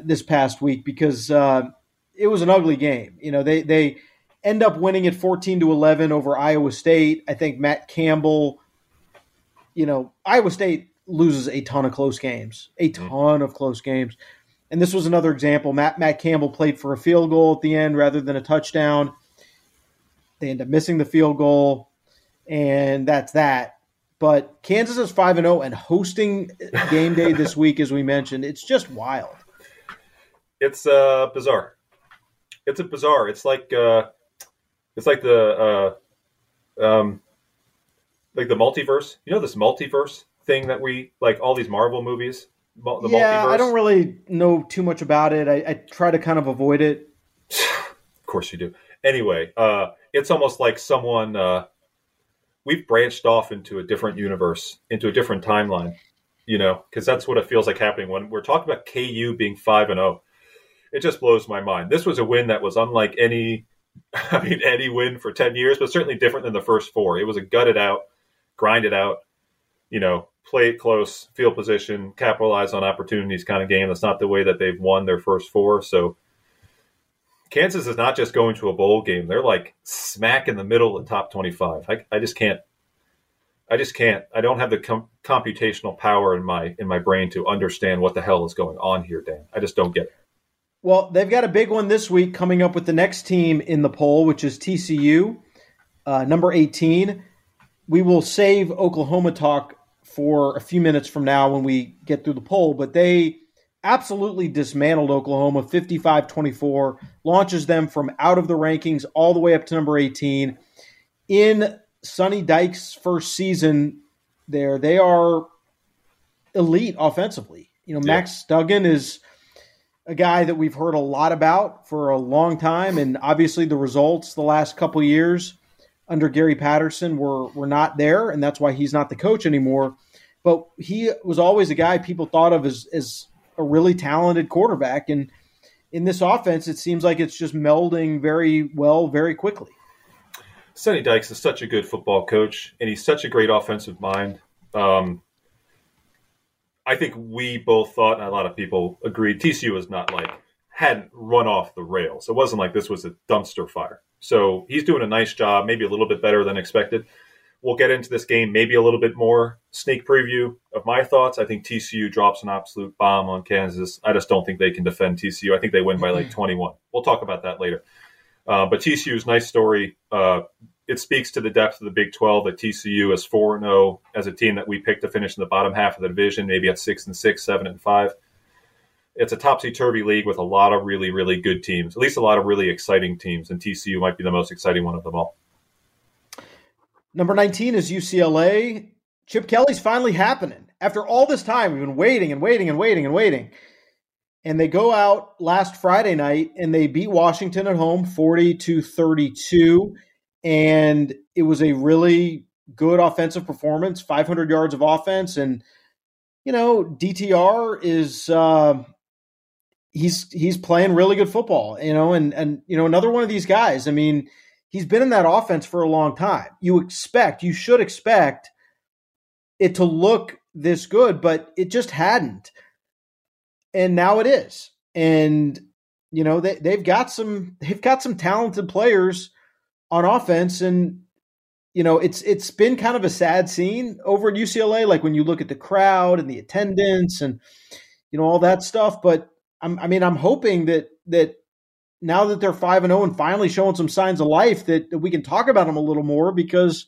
this past week because it was an ugly game. They end up winning at 14-11 over Iowa State. I think Matt Campbell, Iowa State loses a ton of close games. And this was another example. Matt Campbell played for a field goal at the end rather than a touchdown. They end up missing the field goal, and that's that. But Kansas is 5-0 and hosting game day this week, as we mentioned. It's just wild. It's bizarre. It's a bizarre. It's like the multiverse. This multiverse thing that we like all these Marvel movies. Multiverse. I don't really know too much about it. I try to kind of avoid it. Of course you do. Anyway, it's almost like someone we've branched off into a different universe, into a different timeline. Because that's what it feels like happening when we're talking about KU being 5-0. It just blows my mind. This was a win that was unlike any win for 10 years, but certainly different than the first 4. It was a gutted out, grinded out. Play it close, field position, capitalize on opportunities kind of game. That's not the way that they've won their first 4. So Kansas is not just going to a bowl game. They're like smack in the middle of the top 25. I just can't. I don't have the computational power in my brain to understand what the hell is going on here, Dan. I just don't get it. Well, they've got a big one this week coming up with the next team in the poll, which is TCU, number 18. We will save Oklahoma talk for a few minutes from now when we get through the poll, but they absolutely dismantled Oklahoma 55-24, launches them from out of the rankings all the way up to number 18. In Sonny Dykes' first season there, they are elite offensively. You know, Max Duggan is a guy that we've heard a lot about for a long time, and obviously the results the last couple of years under Gary Patterson were not there, and that's why he's not the coach anymore. But he was always a guy people thought of as a really talented quarterback, and in this offense, it seems like it's just melding very well, very quickly. Sonny Dykes is such a good football coach, and he's such a great offensive mind. I think we both thought, and a lot of people agreed, TCU was not like hadn't run off the rails. It wasn't like this was a dumpster fire. So he's doing a nice job, maybe a little bit better than expected. We'll get into this game maybe a little bit more. Sneak preview of my thoughts. I think TCU drops an absolute bomb on Kansas. I just don't think they can defend TCU. I think they win by like 21. We'll talk about that later. But TCU's nice story. It speaks to the depth of the Big 12 that TCU is 4-0 as a team that we picked to finish in the bottom half of the division, maybe at 6-6, 7-5. It's a topsy-turvy league with a lot of really, really good teams, at least a lot of really exciting teams, and TCU might be the most exciting one of them all. Number 19 is UCLA. Chip Kelly's finally happening. After all this time, we've been waiting. And they go out last Friday night, and they beat Washington at home 40-32. And it was a really good offensive performance, 500 yards of offense. And, you know, DTR is he's playing really good football, you know, and you know, another one of these guys. I mean, he's been in that offense for a long time. You should expect it to look this good, but it just hadn't. And now it is. And, you know, they've got some talented players on offense, and you know, it's been kind of a sad scene over at UCLA, like when you look at the crowd and the attendance and, you know, all that stuff. But I'm hoping that now that they're 5-0 and finally showing some signs of life, that we can talk about them a little more, because,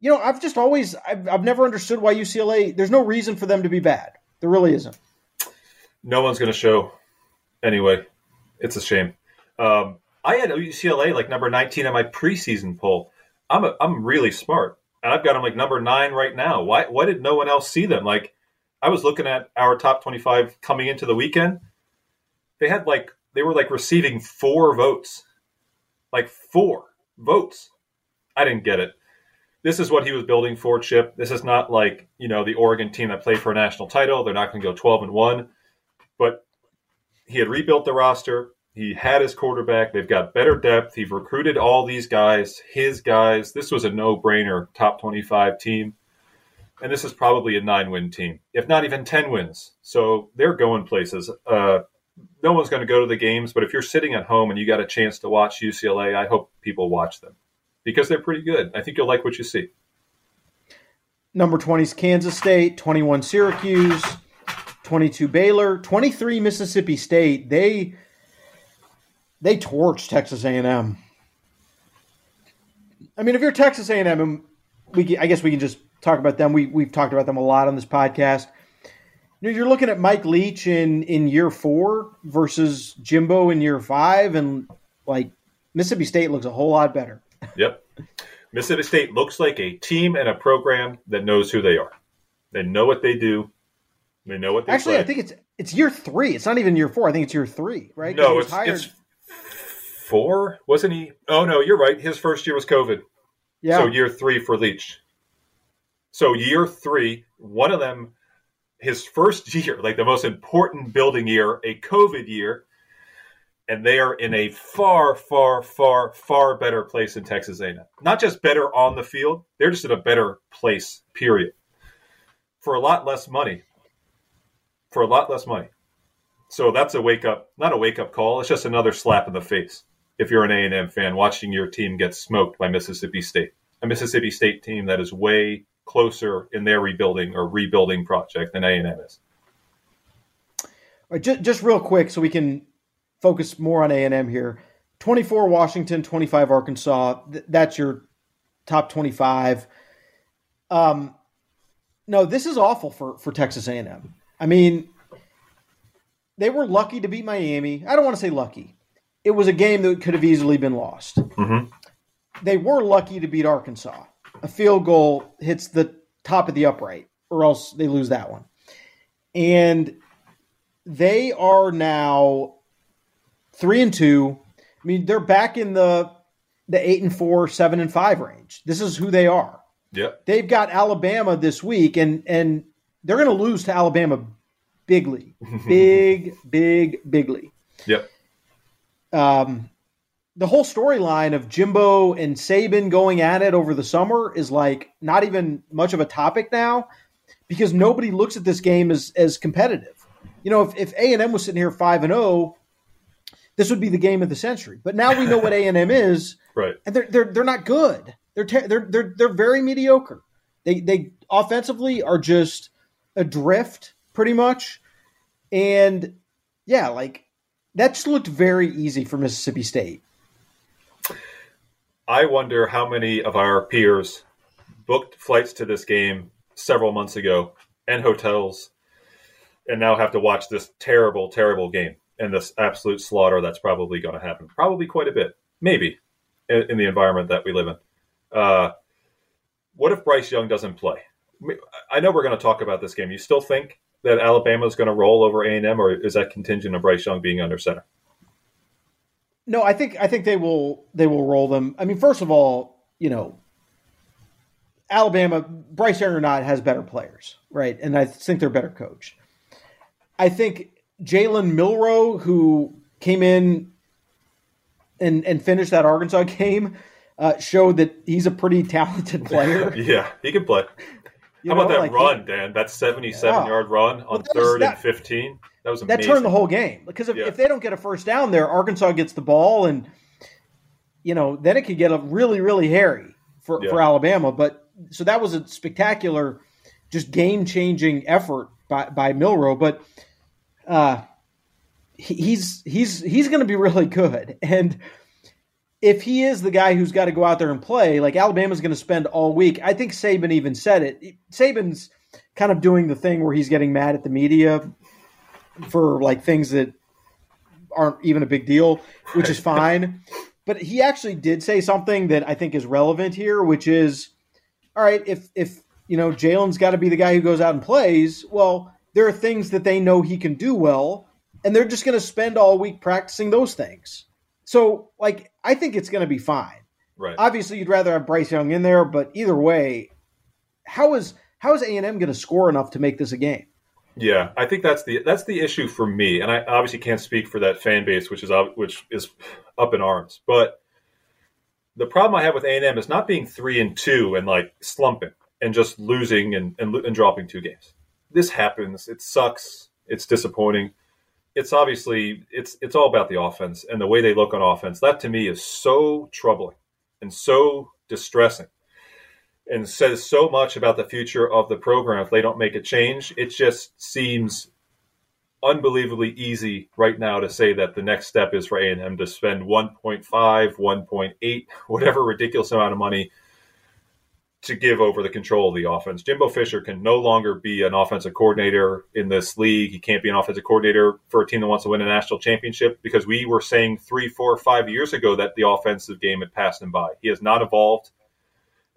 you know, I've never understood why UCLA, there's no reason for them to be bad. There really isn't. No one's going to show anyway. It's a shame. I had UCLA like number 19 in my preseason poll. I'm really smart, and I've got them like number 9 right now. Why did no one else see them? Like, I was looking at our top 25 coming into the weekend. They were receiving 4 votes, like 4 votes. I didn't get it. This is what he was building for, Chip. This is not like, you know, the Oregon team that played for a national title. They're not going to go 12-1, but he had rebuilt the roster. He had his quarterback. They've got better depth. He's recruited all these guys, his guys. This was a no-brainer top 25 team. And this is probably a 9-win team, if not even 10 wins. So they're going places. No one's going to go to the games, but if you're sitting at home and you got a chance to watch UCLA, I hope people watch them because they're pretty good. I think you'll like what you see. Number 20 is Kansas State, 21 Syracuse, 22 Baylor, 23 Mississippi State. They torched Texas A&M. I mean, if you're Texas A&M, I guess we can just talk about them. We've talked about them a lot on this podcast. You know, you're looking at Mike Leach in year 4 versus Jimbo in year 5, and like Mississippi State looks a whole lot better. Yep. Mississippi State looks like a team and a program that knows who they are. They know what they do. They know what they actually play. I think it's year 3. It's not even year 4. I think it's year 3, right? No, it's 4, wasn't he? Oh, no, you're right. His first year was COVID. Yeah. So year 3 for Leach. So year 3, one of them, his first year, like the most important building year, a COVID year, and they are in a far, far, far, far better place in Texas A&M. Not just better on the field. They're just in a better place, period. For a lot less money. So that's not a wake-up call. It's just another slap in the face. If you're an A&M fan, watching your team get smoked by Mississippi State, a Mississippi State team that is way closer in their rebuilding project than A&M is. All right, just real quick so we can focus more on A&M here. 24 Washington, 25 Arkansas. That's your top 25. No, this is awful for Texas A&M. I mean, they were lucky to beat Miami. I don't want to say lucky. It was a game that could have easily been lost. Mm-hmm. They were lucky to beat Arkansas. A field goal hits the top of the upright, or else they lose that one. And they are now 3-2. I mean, they're back in the 8-4, 7-5 range. This is who they are. Yeah, they've got Alabama this week, and they're going to lose to Alabama bigly, bigly. Yep. The whole storyline of Jimbo and Saban going at it over the summer is like not even much of a topic now, because nobody looks at this game as competitive. You know, if A&M was sitting here 5-0, this would be the game of the century. But now we know what A&M is, right? And they're not good. They're very mediocre. They offensively are just adrift pretty much. And yeah, like that just looked very easy for Mississippi State. I wonder how many of our peers booked flights to this game several months ago and hotels and now have to watch this terrible, terrible game and this absolute slaughter that's probably going to happen. Probably quite a bit, maybe, in the environment that we live in. What if Bryce Young doesn't play? I know we're going to talk about this game. You still think that Alabama is going to roll over A&M, or is that contingent on Bryce Young being under center? No, I think they will roll them. I mean, first of all, you know, Alabama, Bryce Young or not, has better players, right? And I think they're better coached. I think Jalen Milroe, who came in and finished that Arkansas game, showed that he's a pretty talented player. Yeah, he can play. How about that run, Dan? That 77-yard run on third and 15? That was amazing. That turned the whole game. Because if they don't get a first down there, Arkansas gets the ball, and you know then it could get a really, really hairy for Alabama. But so that was a spectacular, just game-changing effort by Milroe. But he's going to be really good. And if he is the guy who's got to go out there and play, like Alabama's going to spend all week. I think Saban even said it. Saban's kind of doing the thing where he's getting mad at the media for like things that aren't even a big deal, which is fine. But he actually did say something that I think is relevant here, which is, all right, if you know Jalen's got to be the guy who goes out and plays, well, there are things that they know he can do well, and they're just going to spend all week practicing those things. So, like, I think it's going to be fine. Right. Obviously, you'd rather have Bryce Young in there, but either way, how is A&M going to score enough to make this a game? Yeah, I think that's the issue for me, and I obviously can't speak for that fan base, which is up in arms. But the problem I have with A&M is not being 3-2 and like slumping and just losing and dropping two games. This happens. It sucks. It's disappointing. It's obviously it's all about the offense and the way they look on offense. That to me is so troubling and so distressing and says so much about the future of the program. If they don't make a change, it just seems unbelievably easy right now to say that the next step is for A&M to spend 1.5, 1.8, whatever ridiculous amount of money to give over the control of the offense. Jimbo Fisher can no longer be an offensive coordinator in this league. He can't be an offensive coordinator for a team that wants to win a national championship, because we were saying 3, 4, 5 years ago that the offensive game had passed him by. He has not evolved,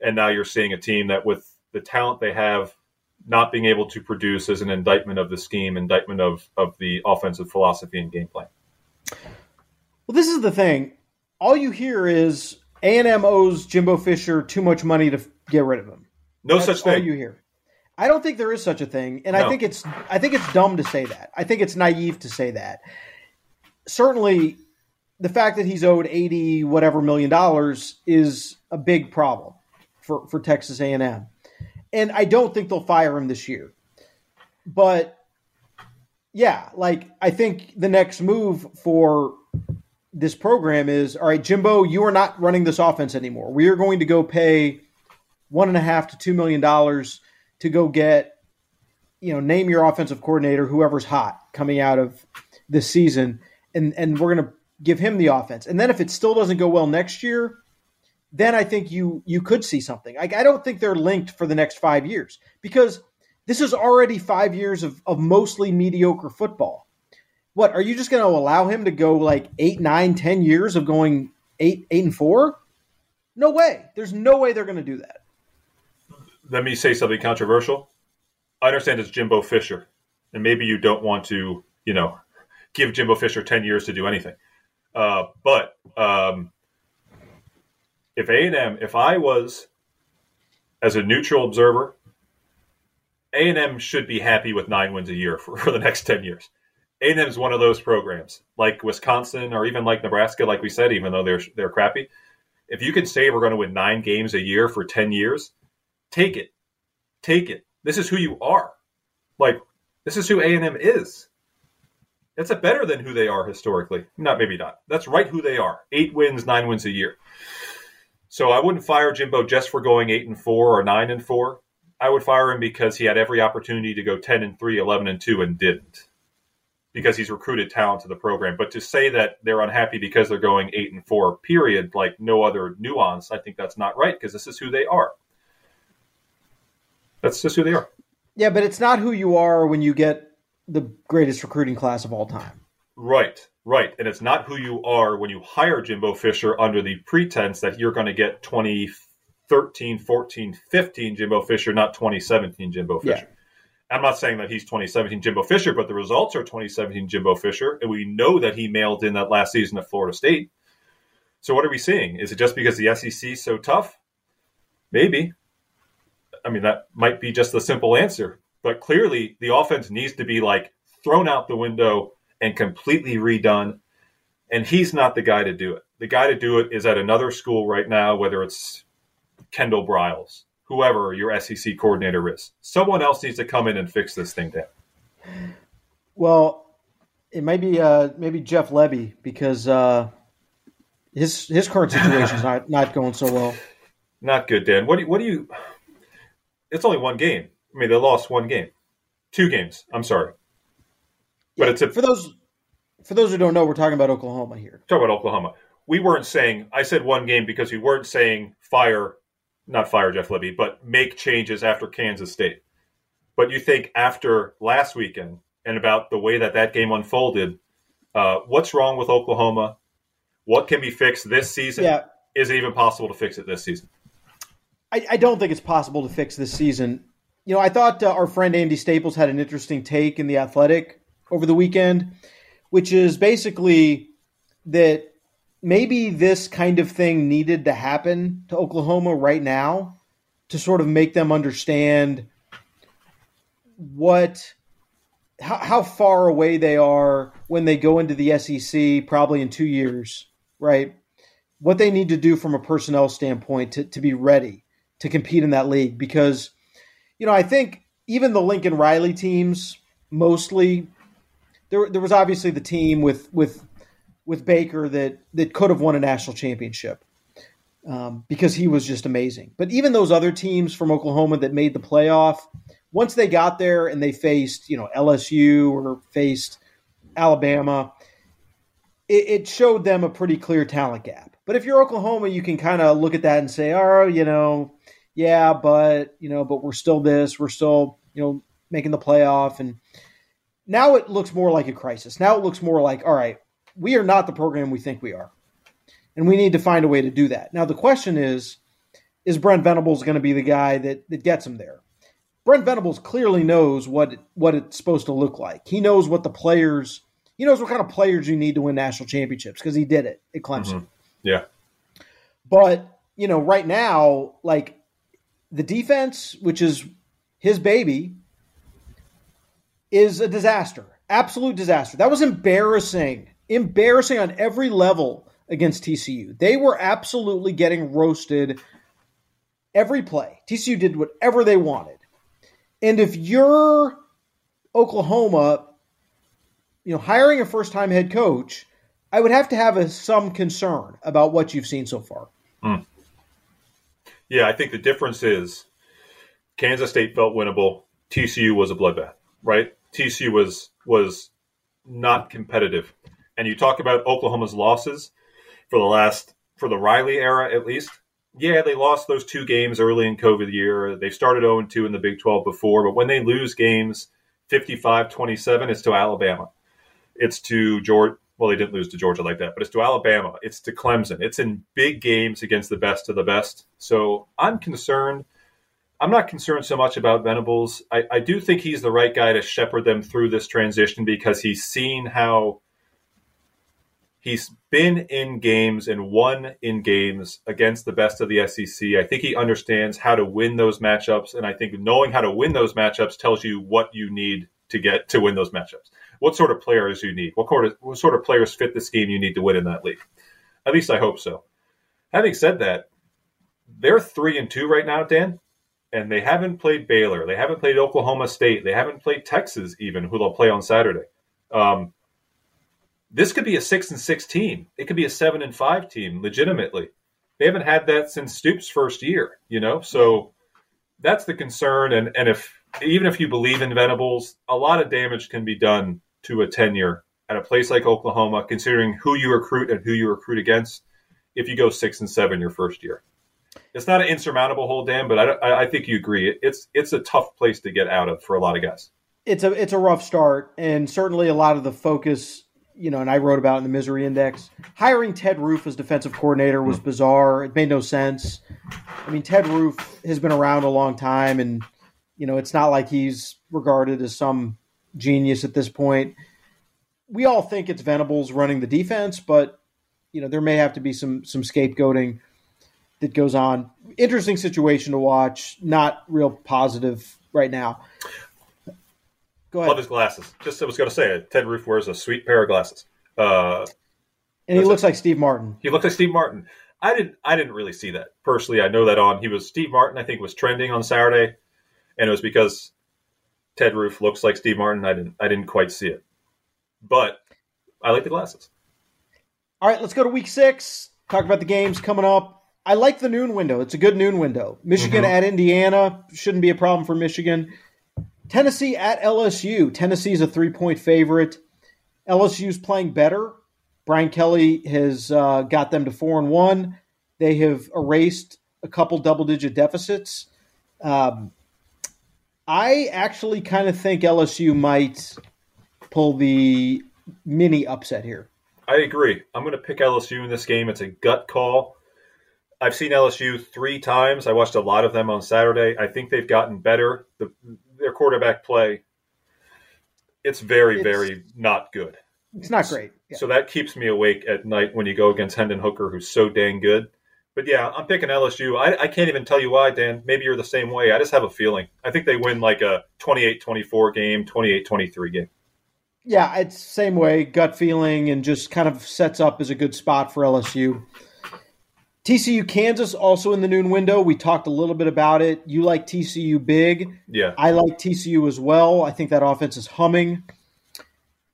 and now you're seeing a team that with the talent they have not being able to produce is an indictment of the scheme, indictment of the offensive philosophy and game plan. Well, this is the thing. All you hear is A&M owes Jimbo Fisher too much money to get rid of him. No such thing. That's all you hear. I don't think there is such a thing, and no. I think it's dumb to say that. I think it's naive to say that. Certainly, the fact that he's owed $80-whatever million is a big problem for Texas A&M, and I don't think they'll fire him this year. But yeah, like I think the next move for this program is, all right, Jimbo, you are not running this offense anymore. We are going to go pay $1.5 to $2 million to go get, you know, name your offensive coordinator, whoever's hot coming out of this season, and we're going to give him the offense. And then if it still doesn't go well next year, then I think you could see something. I don't think they're linked for the next 5 years, because this is already 5 years of mostly mediocre football. What, are you just going to allow him to go like 8, 9, 10 years of going 8-4? No way. There's no way they're going to do that. Let me say something controversial. I understand it's Jimbo Fisher, and maybe you don't want to, you know, give Jimbo Fisher 10 years to do anything. But if A&M, if I was as a neutral observer, A&M should be happy with 9 wins a year for the next 10 years. A&M is one of those programs, like Wisconsin or even like Nebraska, like we said, even though they're crappy. If you can say we're going to win 9 games a year for 10 years, take it. Take it. This is who you are. Like, this is who A&M is. That's a better than who they are historically. Not maybe not. That's right who they are. 8 wins, 9 wins a year. So I wouldn't fire Jimbo just for going 8-4 or 9-4. I would fire him because he had every opportunity to go 10-3, 11-2, and didn't, because he's recruited talent to the program. But to say that they're unhappy because they're going 8-4, period, like no other nuance, I think that's not right, because this is who they are. That's just who they are. Yeah, but it's not who you are when you get the greatest recruiting class of all time. Right, right. And it's not who you are when you hire Jimbo Fisher under the pretense that you're going to get 2013, 14, 15 Jimbo Fisher, not 2017 Jimbo Fisher. Yeah. I'm not saying that he's 2017 Jimbo Fisher, but the results are 2017 Jimbo Fisher, and we know that he mailed in that last season at Florida State. So what are we seeing? Is it just because the SEC is so tough? Maybe. I mean, that might be just the simple answer. But clearly, the offense needs to be, like, thrown out the window and completely redone, and he's not the guy to do it. The guy to do it is at another school right now, whether it's Kendall Briles, whoever your SEC coordinator is. Someone else needs to come in and fix this thing down. Well, it might be maybe Jeff Lebby, because his current situation is not going so well. Not good, Dan. What do you – it's only 1 game. I mean, they lost 1 game. 2 games. I'm sorry. But yeah, it's a, for those who don't know, we're talking about Oklahoma here. Talking about Oklahoma. We weren't saying – I said 1 game because we weren't saying fire – not fire Jeff Lebby, but make changes after Kansas State. But you think after last weekend and about the way that game unfolded, what's wrong with Oklahoma? What can be fixed this season? Yeah. Is it even possible to fix it this season? I don't think it's possible to fix this season. You know, I thought our friend Andy Staples had an interesting take in The Athletic over the weekend, which is basically that maybe this kind of thing needed to happen to Oklahoma right now to sort of make them understand how far away they are when they go into the SEC probably in 2 years, right? What they need to do from a personnel standpoint to be ready to compete in that league. Because, you know, I think even the Lincoln Riley teams mostly, there was obviously the team with Baker that could have won a national championship because he was just amazing. But even those other teams from Oklahoma that made the playoff, once they got there and they faced, you know, LSU or faced Alabama, it showed them a pretty clear talent gap. But if you're Oklahoma, you can kind of look at that and say, oh, you know, yeah, but, you know, but we're still this, we're still, you know, making the playoff. And now it looks more like a crisis. Now it looks more like, all right, we are not the program we think we are, and we need to find a way to do that. Now, the question is Brent Venables going to be the guy that gets him there? Brent Venables clearly knows what it's supposed to look like. He knows what kind of players you need to win national championships, because he did it at Clemson. Mm-hmm. Yeah. But, you know, right now, like, the defense, which is his baby, is a disaster, absolute disaster. That was embarrassing on every level against TCU. They were absolutely getting roasted every play. TCU did whatever they wanted. And if you're Oklahoma, you know, hiring a first-time head coach, I would have to have some concern about what you've seen so far. Mm. Yeah, I think the difference is Kansas State felt winnable. TCU was a bloodbath, right? TCU was not competitive. And you talk about Oklahoma's losses for the Riley era, at least. Yeah, they lost those 2 games early in COVID year. They've started 0-2 in the Big 12 before, but when they lose games 55-27, it's to Alabama. It's to Georgia. Well, they didn't lose to Georgia like that, but it's to Alabama. It's to Clemson. It's in big games against the best of the best. So I'm concerned. I'm not concerned so much about Venables. I do think he's the right guy to shepherd them through this transition because he's seen how he's been in games and won in games against the best of the SEC. I think he understands how to win those matchups, and I think knowing how to win those matchups tells you what you need to get to win those matchups. What sort of players you need? What sort of players fit the scheme you need to win in that league? At least I hope so. Having said that, they're 3-2 right now, Dan, and they haven't played Baylor. They haven't played Oklahoma State. They haven't played Texas even, who they'll play on Saturday. This could be a 6-6 team. It could be a 7-5 team, legitimately. They haven't had that since Stoops' first year, you know? So that's the concern. And if even if you believe in Venables, a lot of damage can be done to a tenure at a place like Oklahoma, considering who you recruit and who you recruit against, if you go 6-7 your first year. It's not an insurmountable hole, Dan, but I think you agree. It's a tough place to get out of for a lot of guys. It's a rough start, and certainly a lot of the focus, you know, and I wrote about in the Misery Index, hiring Ted Roof as defensive coordinator was bizarre. It made no sense. I mean, Ted Roof has been around a long time, and, you know, it's not like he's regarded as some genius at this point. We all think it's Venables running the defense, but you know there may have to be some scapegoating that goes on. Interesting situation to watch. Not real positive right now. Go ahead. Love his glasses. Just I was going to say, Ted Roof wears a sweet pair of glasses, and he looks like Steve Martin. He looks like Steve Martin. I didn't really see that personally. I know that on he was Steve Martin. I think was trending on Saturday, and it was because Ted Roof looks like Steve Martin. I didn't quite see it, but I like the glasses. All right, let's go to week 6. Talk about the games coming up. I like the noon window. It's a good noon window. Michigan at Indiana shouldn't be a problem for Michigan. Tennessee at LSU. Tennessee's a 3-point favorite. LSU's playing better. Brian Kelly has got them to 4-1. They have erased a couple double-digit deficits. I actually kind of think LSU might pull the mini upset here. I agree. I'm going to pick LSU in this game. It's a gut call. I've seen LSU 3 times. I watched a lot of them on Saturday. I think they've gotten better. Their quarterback play, it's very not good. It's not great. Yeah. So that keeps me awake at night when you go against Hendon Hooker, who's so dang good. But, yeah, I'm picking LSU. I can't even tell you why, Dan. Maybe you're the same way. I just have a feeling. I think they win like a 28-24 game, 28-23 game. Yeah, it's the same way, gut feeling, and just kind of sets up as a good spot for LSU. TCU, Kansas, also in the noon window. We talked a little bit about it. You like TCU big. Yeah. I like TCU as well. I think that offense is humming.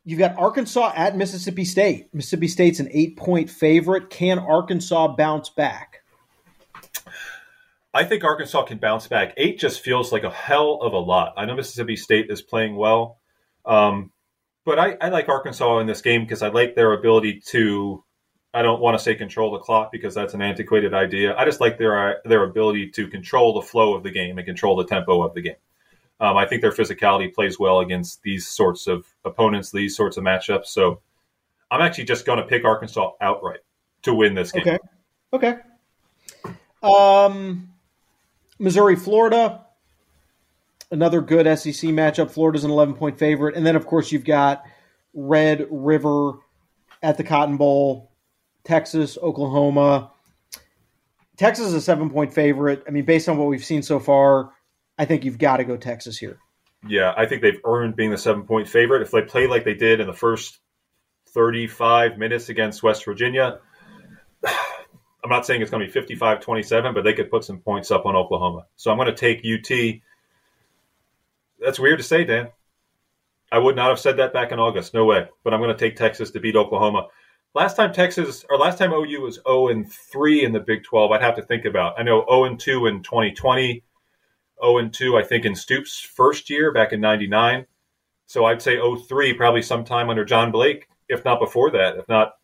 You've got Arkansas at Mississippi State. Mississippi State's an 8-point favorite. Can Arkansas bounce back? I think Arkansas can bounce back. 8 just feels like a hell of a lot. I know Mississippi State is playing well, but I like Arkansas in this game because I like their ability to, I don't want to say control the clock because that's an antiquated idea. I just like their ability to control the flow of the game and control the tempo of the game. I think their physicality plays well against these sorts of opponents, these sorts of matchups. So I'm actually just going to pick Arkansas outright to win this game. Okay. Missouri, Florida, another good SEC matchup. Florida's an 11-point favorite. And then, of course, you've got Red River at the Cotton Bowl, Texas, Oklahoma. Texas is a 7-point favorite. I mean, based on what we've seen so far, I think you've got to go Texas here. Yeah, I think they've earned being the 7-point favorite. If they play like they did in the first 35 minutes against West Virginia, I'm not saying it's going to be 55-27, but they could put some points up on Oklahoma. So I'm going to take UT. That's weird to say, Dan. I would not have said that back in August. No way. But I'm going to take Texas to beat Oklahoma. Last time OU was 0-3 in the Big 12, I'd have to think about. I know 0-2 in 2020. 0-2, I think, in Stoops' first year back in 99. So I'd say 0-3 probably sometime under John Blake, if not before that, if not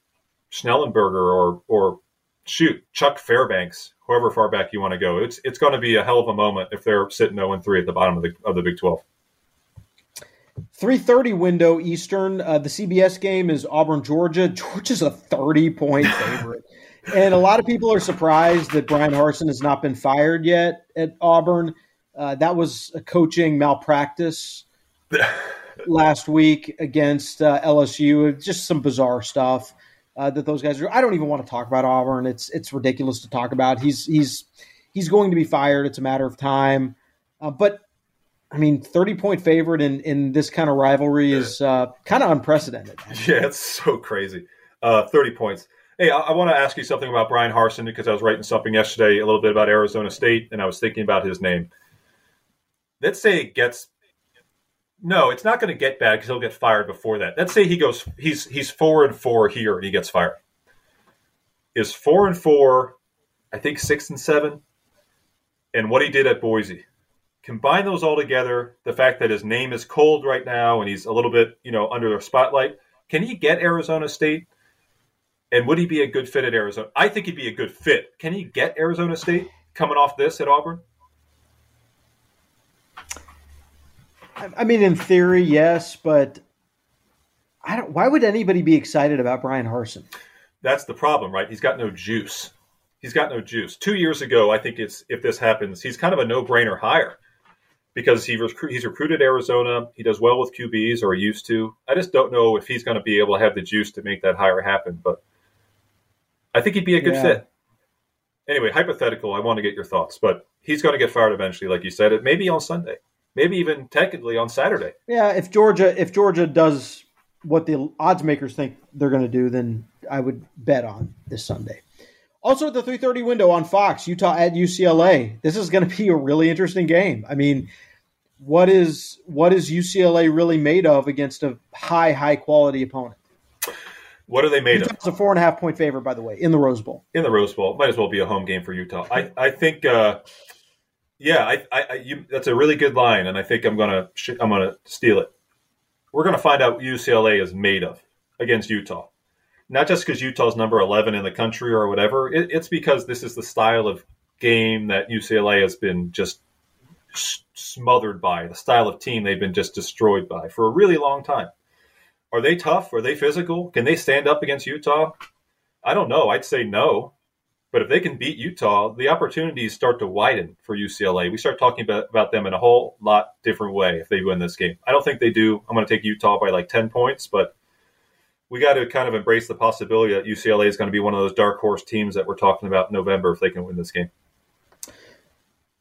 Schnellenberger or Chuck Fairbanks, however far back you want to go. It's going to be a hell of a moment if they're sitting 0-3 at the bottom of the Big 12. 3:30 window Eastern. The CBS game is Auburn, Georgia. Georgia's a 30-point favorite. And a lot of people are surprised that Brian Harsin has not been fired yet at Auburn. That was a coaching malpractice last week against LSU. Just some bizarre stuff that those guys are. I don't even want to talk about Auburn. It's ridiculous to talk about. He's going to be fired. It's a matter of time. But, I mean, 30-point favorite in this kind of rivalry is kind of unprecedented. Yeah, it's so crazy. 30 points. Hey, I want to ask you something about Brian Harsin because I was writing something yesterday a little bit about Arizona State, and I was thinking about his name. Let's say it gets – no, it's not going to get bad because he'll get fired before that. Let's say he goes – he's 4-4 here and he gets fired. Is 4-4, I think 6-7, and what he did at Boise. Combine those all together, the fact that his name is cold right now and he's a little bit, under the spotlight. Can he get Arizona State? And would he be a good fit at Arizona? I think he'd be a good fit. Can he get Arizona State coming off this at Auburn? I mean, in theory, yes, but why would anybody be excited about Brian Harsin? That's the problem, right? He's got no juice. 2 years ago, I think if this happens, he's kind of a no-brainer hire. Because he's recruited Arizona. He does well with QBs, or he used to. I just don't know if he's going to be able to have the juice to make that hire happen. But I think he'd be a good fit. Anyway, hypothetical, I want to get your thoughts. But he's going to get fired eventually, like you said. It maybe on Sunday. Maybe even technically on Saturday. Yeah, if Georgia does what the odds makers think they're going to do, then I would bet on this Sunday. Also at the 3:30 window on Fox, Utah at UCLA. This is going to be a really interesting game. I mean, what is UCLA really made of against a high quality opponent? What are they made of? It's a 4.5-point favorite, by the way, in the Rose Bowl. Might as well be a home game for Utah. I think, that's a really good line, and I think I'm gonna steal it. We're gonna find out what UCLA is made of against Utah. Not just because Utah's number 11 in the country or whatever. It's because this is the style of game that UCLA has been just smothered by, the style of team they've been just destroyed by for a really long time. Are they tough? Are they physical? Can they stand up against Utah? I don't know. I'd say no. But if they can beat Utah, the opportunities start to widen for UCLA. We start talking about them in a whole lot different way if they win this game. I don't think they do. I'm going to take Utah by like 10 points, but we got to kind of embrace the possibility that UCLA is going to be one of those dark horse teams that we're talking about in November if they can win this game.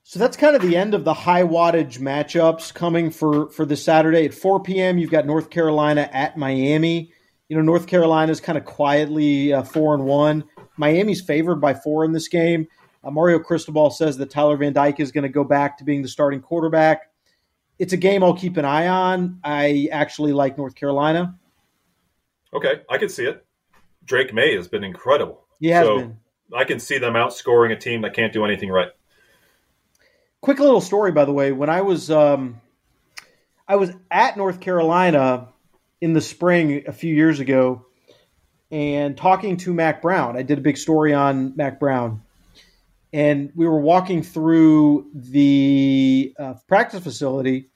So that's kind of the end of the high wattage matchups coming for this Saturday. At 4 p.m., you've got North Carolina at Miami. North Carolina's kind of quietly 4-1. Miami's favored by 4 in this game. Mario Cristobal says that Tyler Van Dyke is going to go back to being the starting quarterback. It's a game I'll keep an eye on. I actually like North Carolina. Okay, I can see it. Drake May has been incredible. He has been. I can see them outscoring a team that can't do anything right. Quick little story, by the way. When I was at North Carolina in the spring a few years ago and talking to Mack Brown. I did a big story on Mack Brown. And we were walking through the practice facility,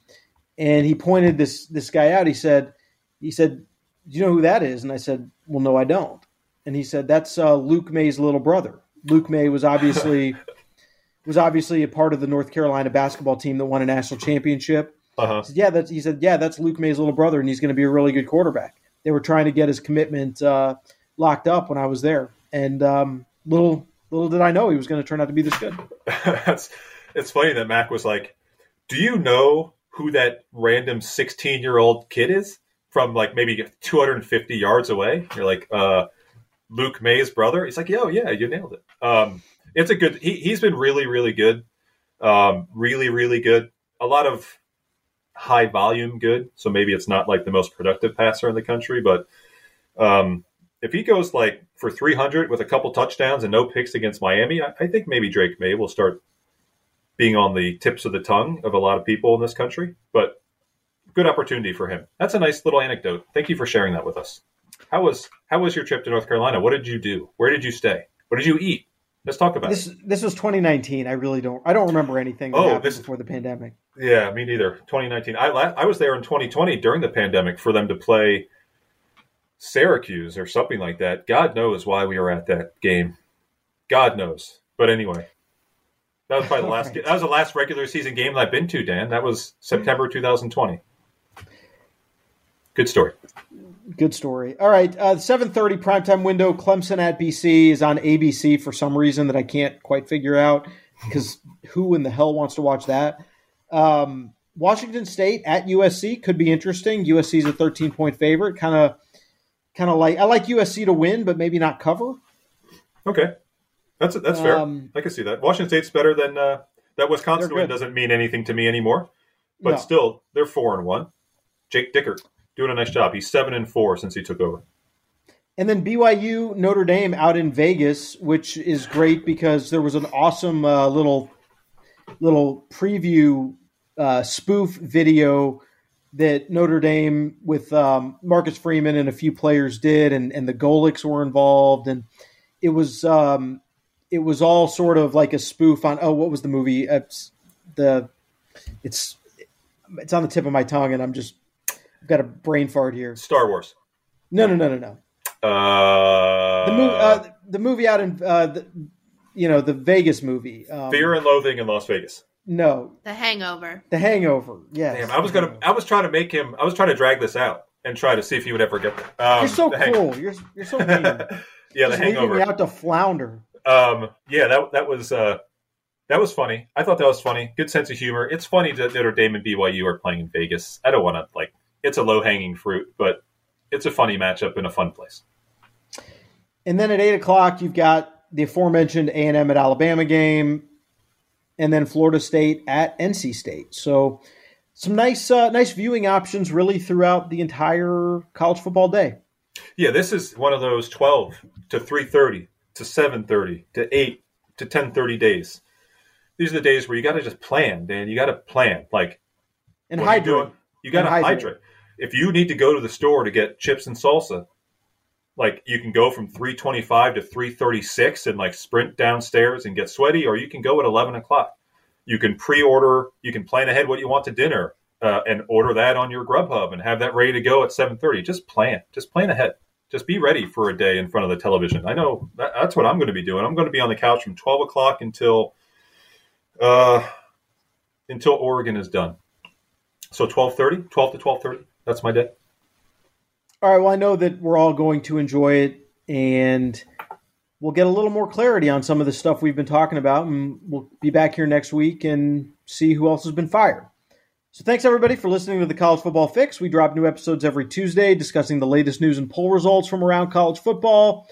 and he pointed this guy out. He said, "Do you know who that is?" And I said, "Well, no, I don't." And he said, "That's Luke May's little brother." Luke May was obviously a part of the North Carolina basketball team that won a national championship. Uh-huh. He said, that's Luke May's little brother, and he's going to be a really good quarterback. They were trying to get his commitment locked up when I was there, and little did I know he was going to turn out to be this good. It's funny that Mac was like, "Do you know who that random 16-year-old kid is?" From like maybe 250 yards away, you're like Luke May's brother. He's like, "Yo, yeah, you nailed it." It's a good. He's been really, really good, really, really good. A lot of high volume good. So maybe it's not like the most productive passer in the country, but if he goes like for 300 with a couple touchdowns and no picks against Miami, I think maybe Drake May will start being on the tips of the tongue of a lot of people in this country, but. Good opportunity for him. That's a nice little anecdote. Thank you for sharing that with us. How was your trip to North Carolina? What did you do? Where did you stay? What did you eat? Let's talk about this. This was 2019. I don't remember anything that happened before the pandemic. Yeah, me neither. 2019. I was there in 2020 during the pandemic for them to play Syracuse or something like that. God knows why we were at that game. God knows. But anyway, that was probably the last. That was the last regular season game that I've been to, Dan. That was September 2020. Good story. Good story. All right, 7:30 primetime window. Clemson at BC is on ABC for some reason that I can't quite figure out, because who in the hell wants to watch that? Washington State at USC could be interesting. USC is a 13-point favorite. Kind of like, I like USC to win, but maybe not cover. Okay, that's fair. I can see that. Washington State's better than that. Wisconsin win doesn't mean anything to me anymore, but still, they're 4-1. Jake Dickert doing a nice job. He's 7-4 since he took over. And then BYU Notre Dame out in Vegas, which is great because there was an awesome little preview spoof video that Notre Dame with Marcus Freeman and a few players did, and the Golics were involved, and it was all sort of like a spoof on what was the movie? It's on the tip of my tongue, and I've got a brain fart here. Star Wars. No. The movie out in the Vegas movie. Fear and Loathing in Las Vegas. No. The Hangover. The Hangover. Yes. Damn, I was trying to drag this out and try to see if you would ever get there. You're so cool. You're so mean. Yeah, The Hangover. Leaving me out to flounder. That was funny. I thought that was funny. Good sense of humor. It's funny that Notre Dame and BYU are playing in Vegas. I don't want to, it's a low-hanging fruit, but it's a funny matchup in a fun place. And then at 8 o'clock, you've got the aforementioned A&M at Alabama game, and then Florida State at NC State. So some nice viewing options really throughout the entire college football day. Yeah, this is one of those 12 to 3:30 to 7:30 to 8 to 10:30 days. These are the days where you got to just plan, Dan. You got to plan. And hydrate. You got to hydrate. If you need to go to the store to get chips and salsa, you can go from 3:25 to 3:36 and sprint downstairs and get sweaty, or you can go at 11 o'clock. You can pre-order. You can plan ahead what you want to dinner and order that on your Grubhub and have that ready to go at 7:30. Just plan. Just plan ahead. Just be ready for a day in front of the television. I know that's what I'm going to be doing. I'm going to be on the couch from 12 o'clock until Oregon is done. So 12 to 12:30, that's my day. All right, well, I know that we're all going to enjoy it, and we'll get a little more clarity on some of the stuff we've been talking about, and we'll be back here next week and see who else has been fired. So thanks, everybody, for listening to the College Football Fix. We drop new episodes every Tuesday discussing the latest news and poll results from around college football.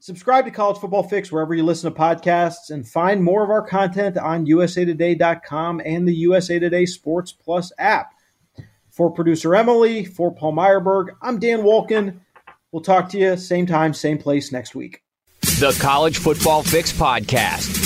Subscribe to College Football Fix wherever you listen to podcasts, and find more of our content on usatoday.com and the USA Today Sports Plus app. For producer Emily, for Paul Meyerberg, I'm Dan Wolkin. We'll talk to you same time, same place next week. The College Football Fix Podcast.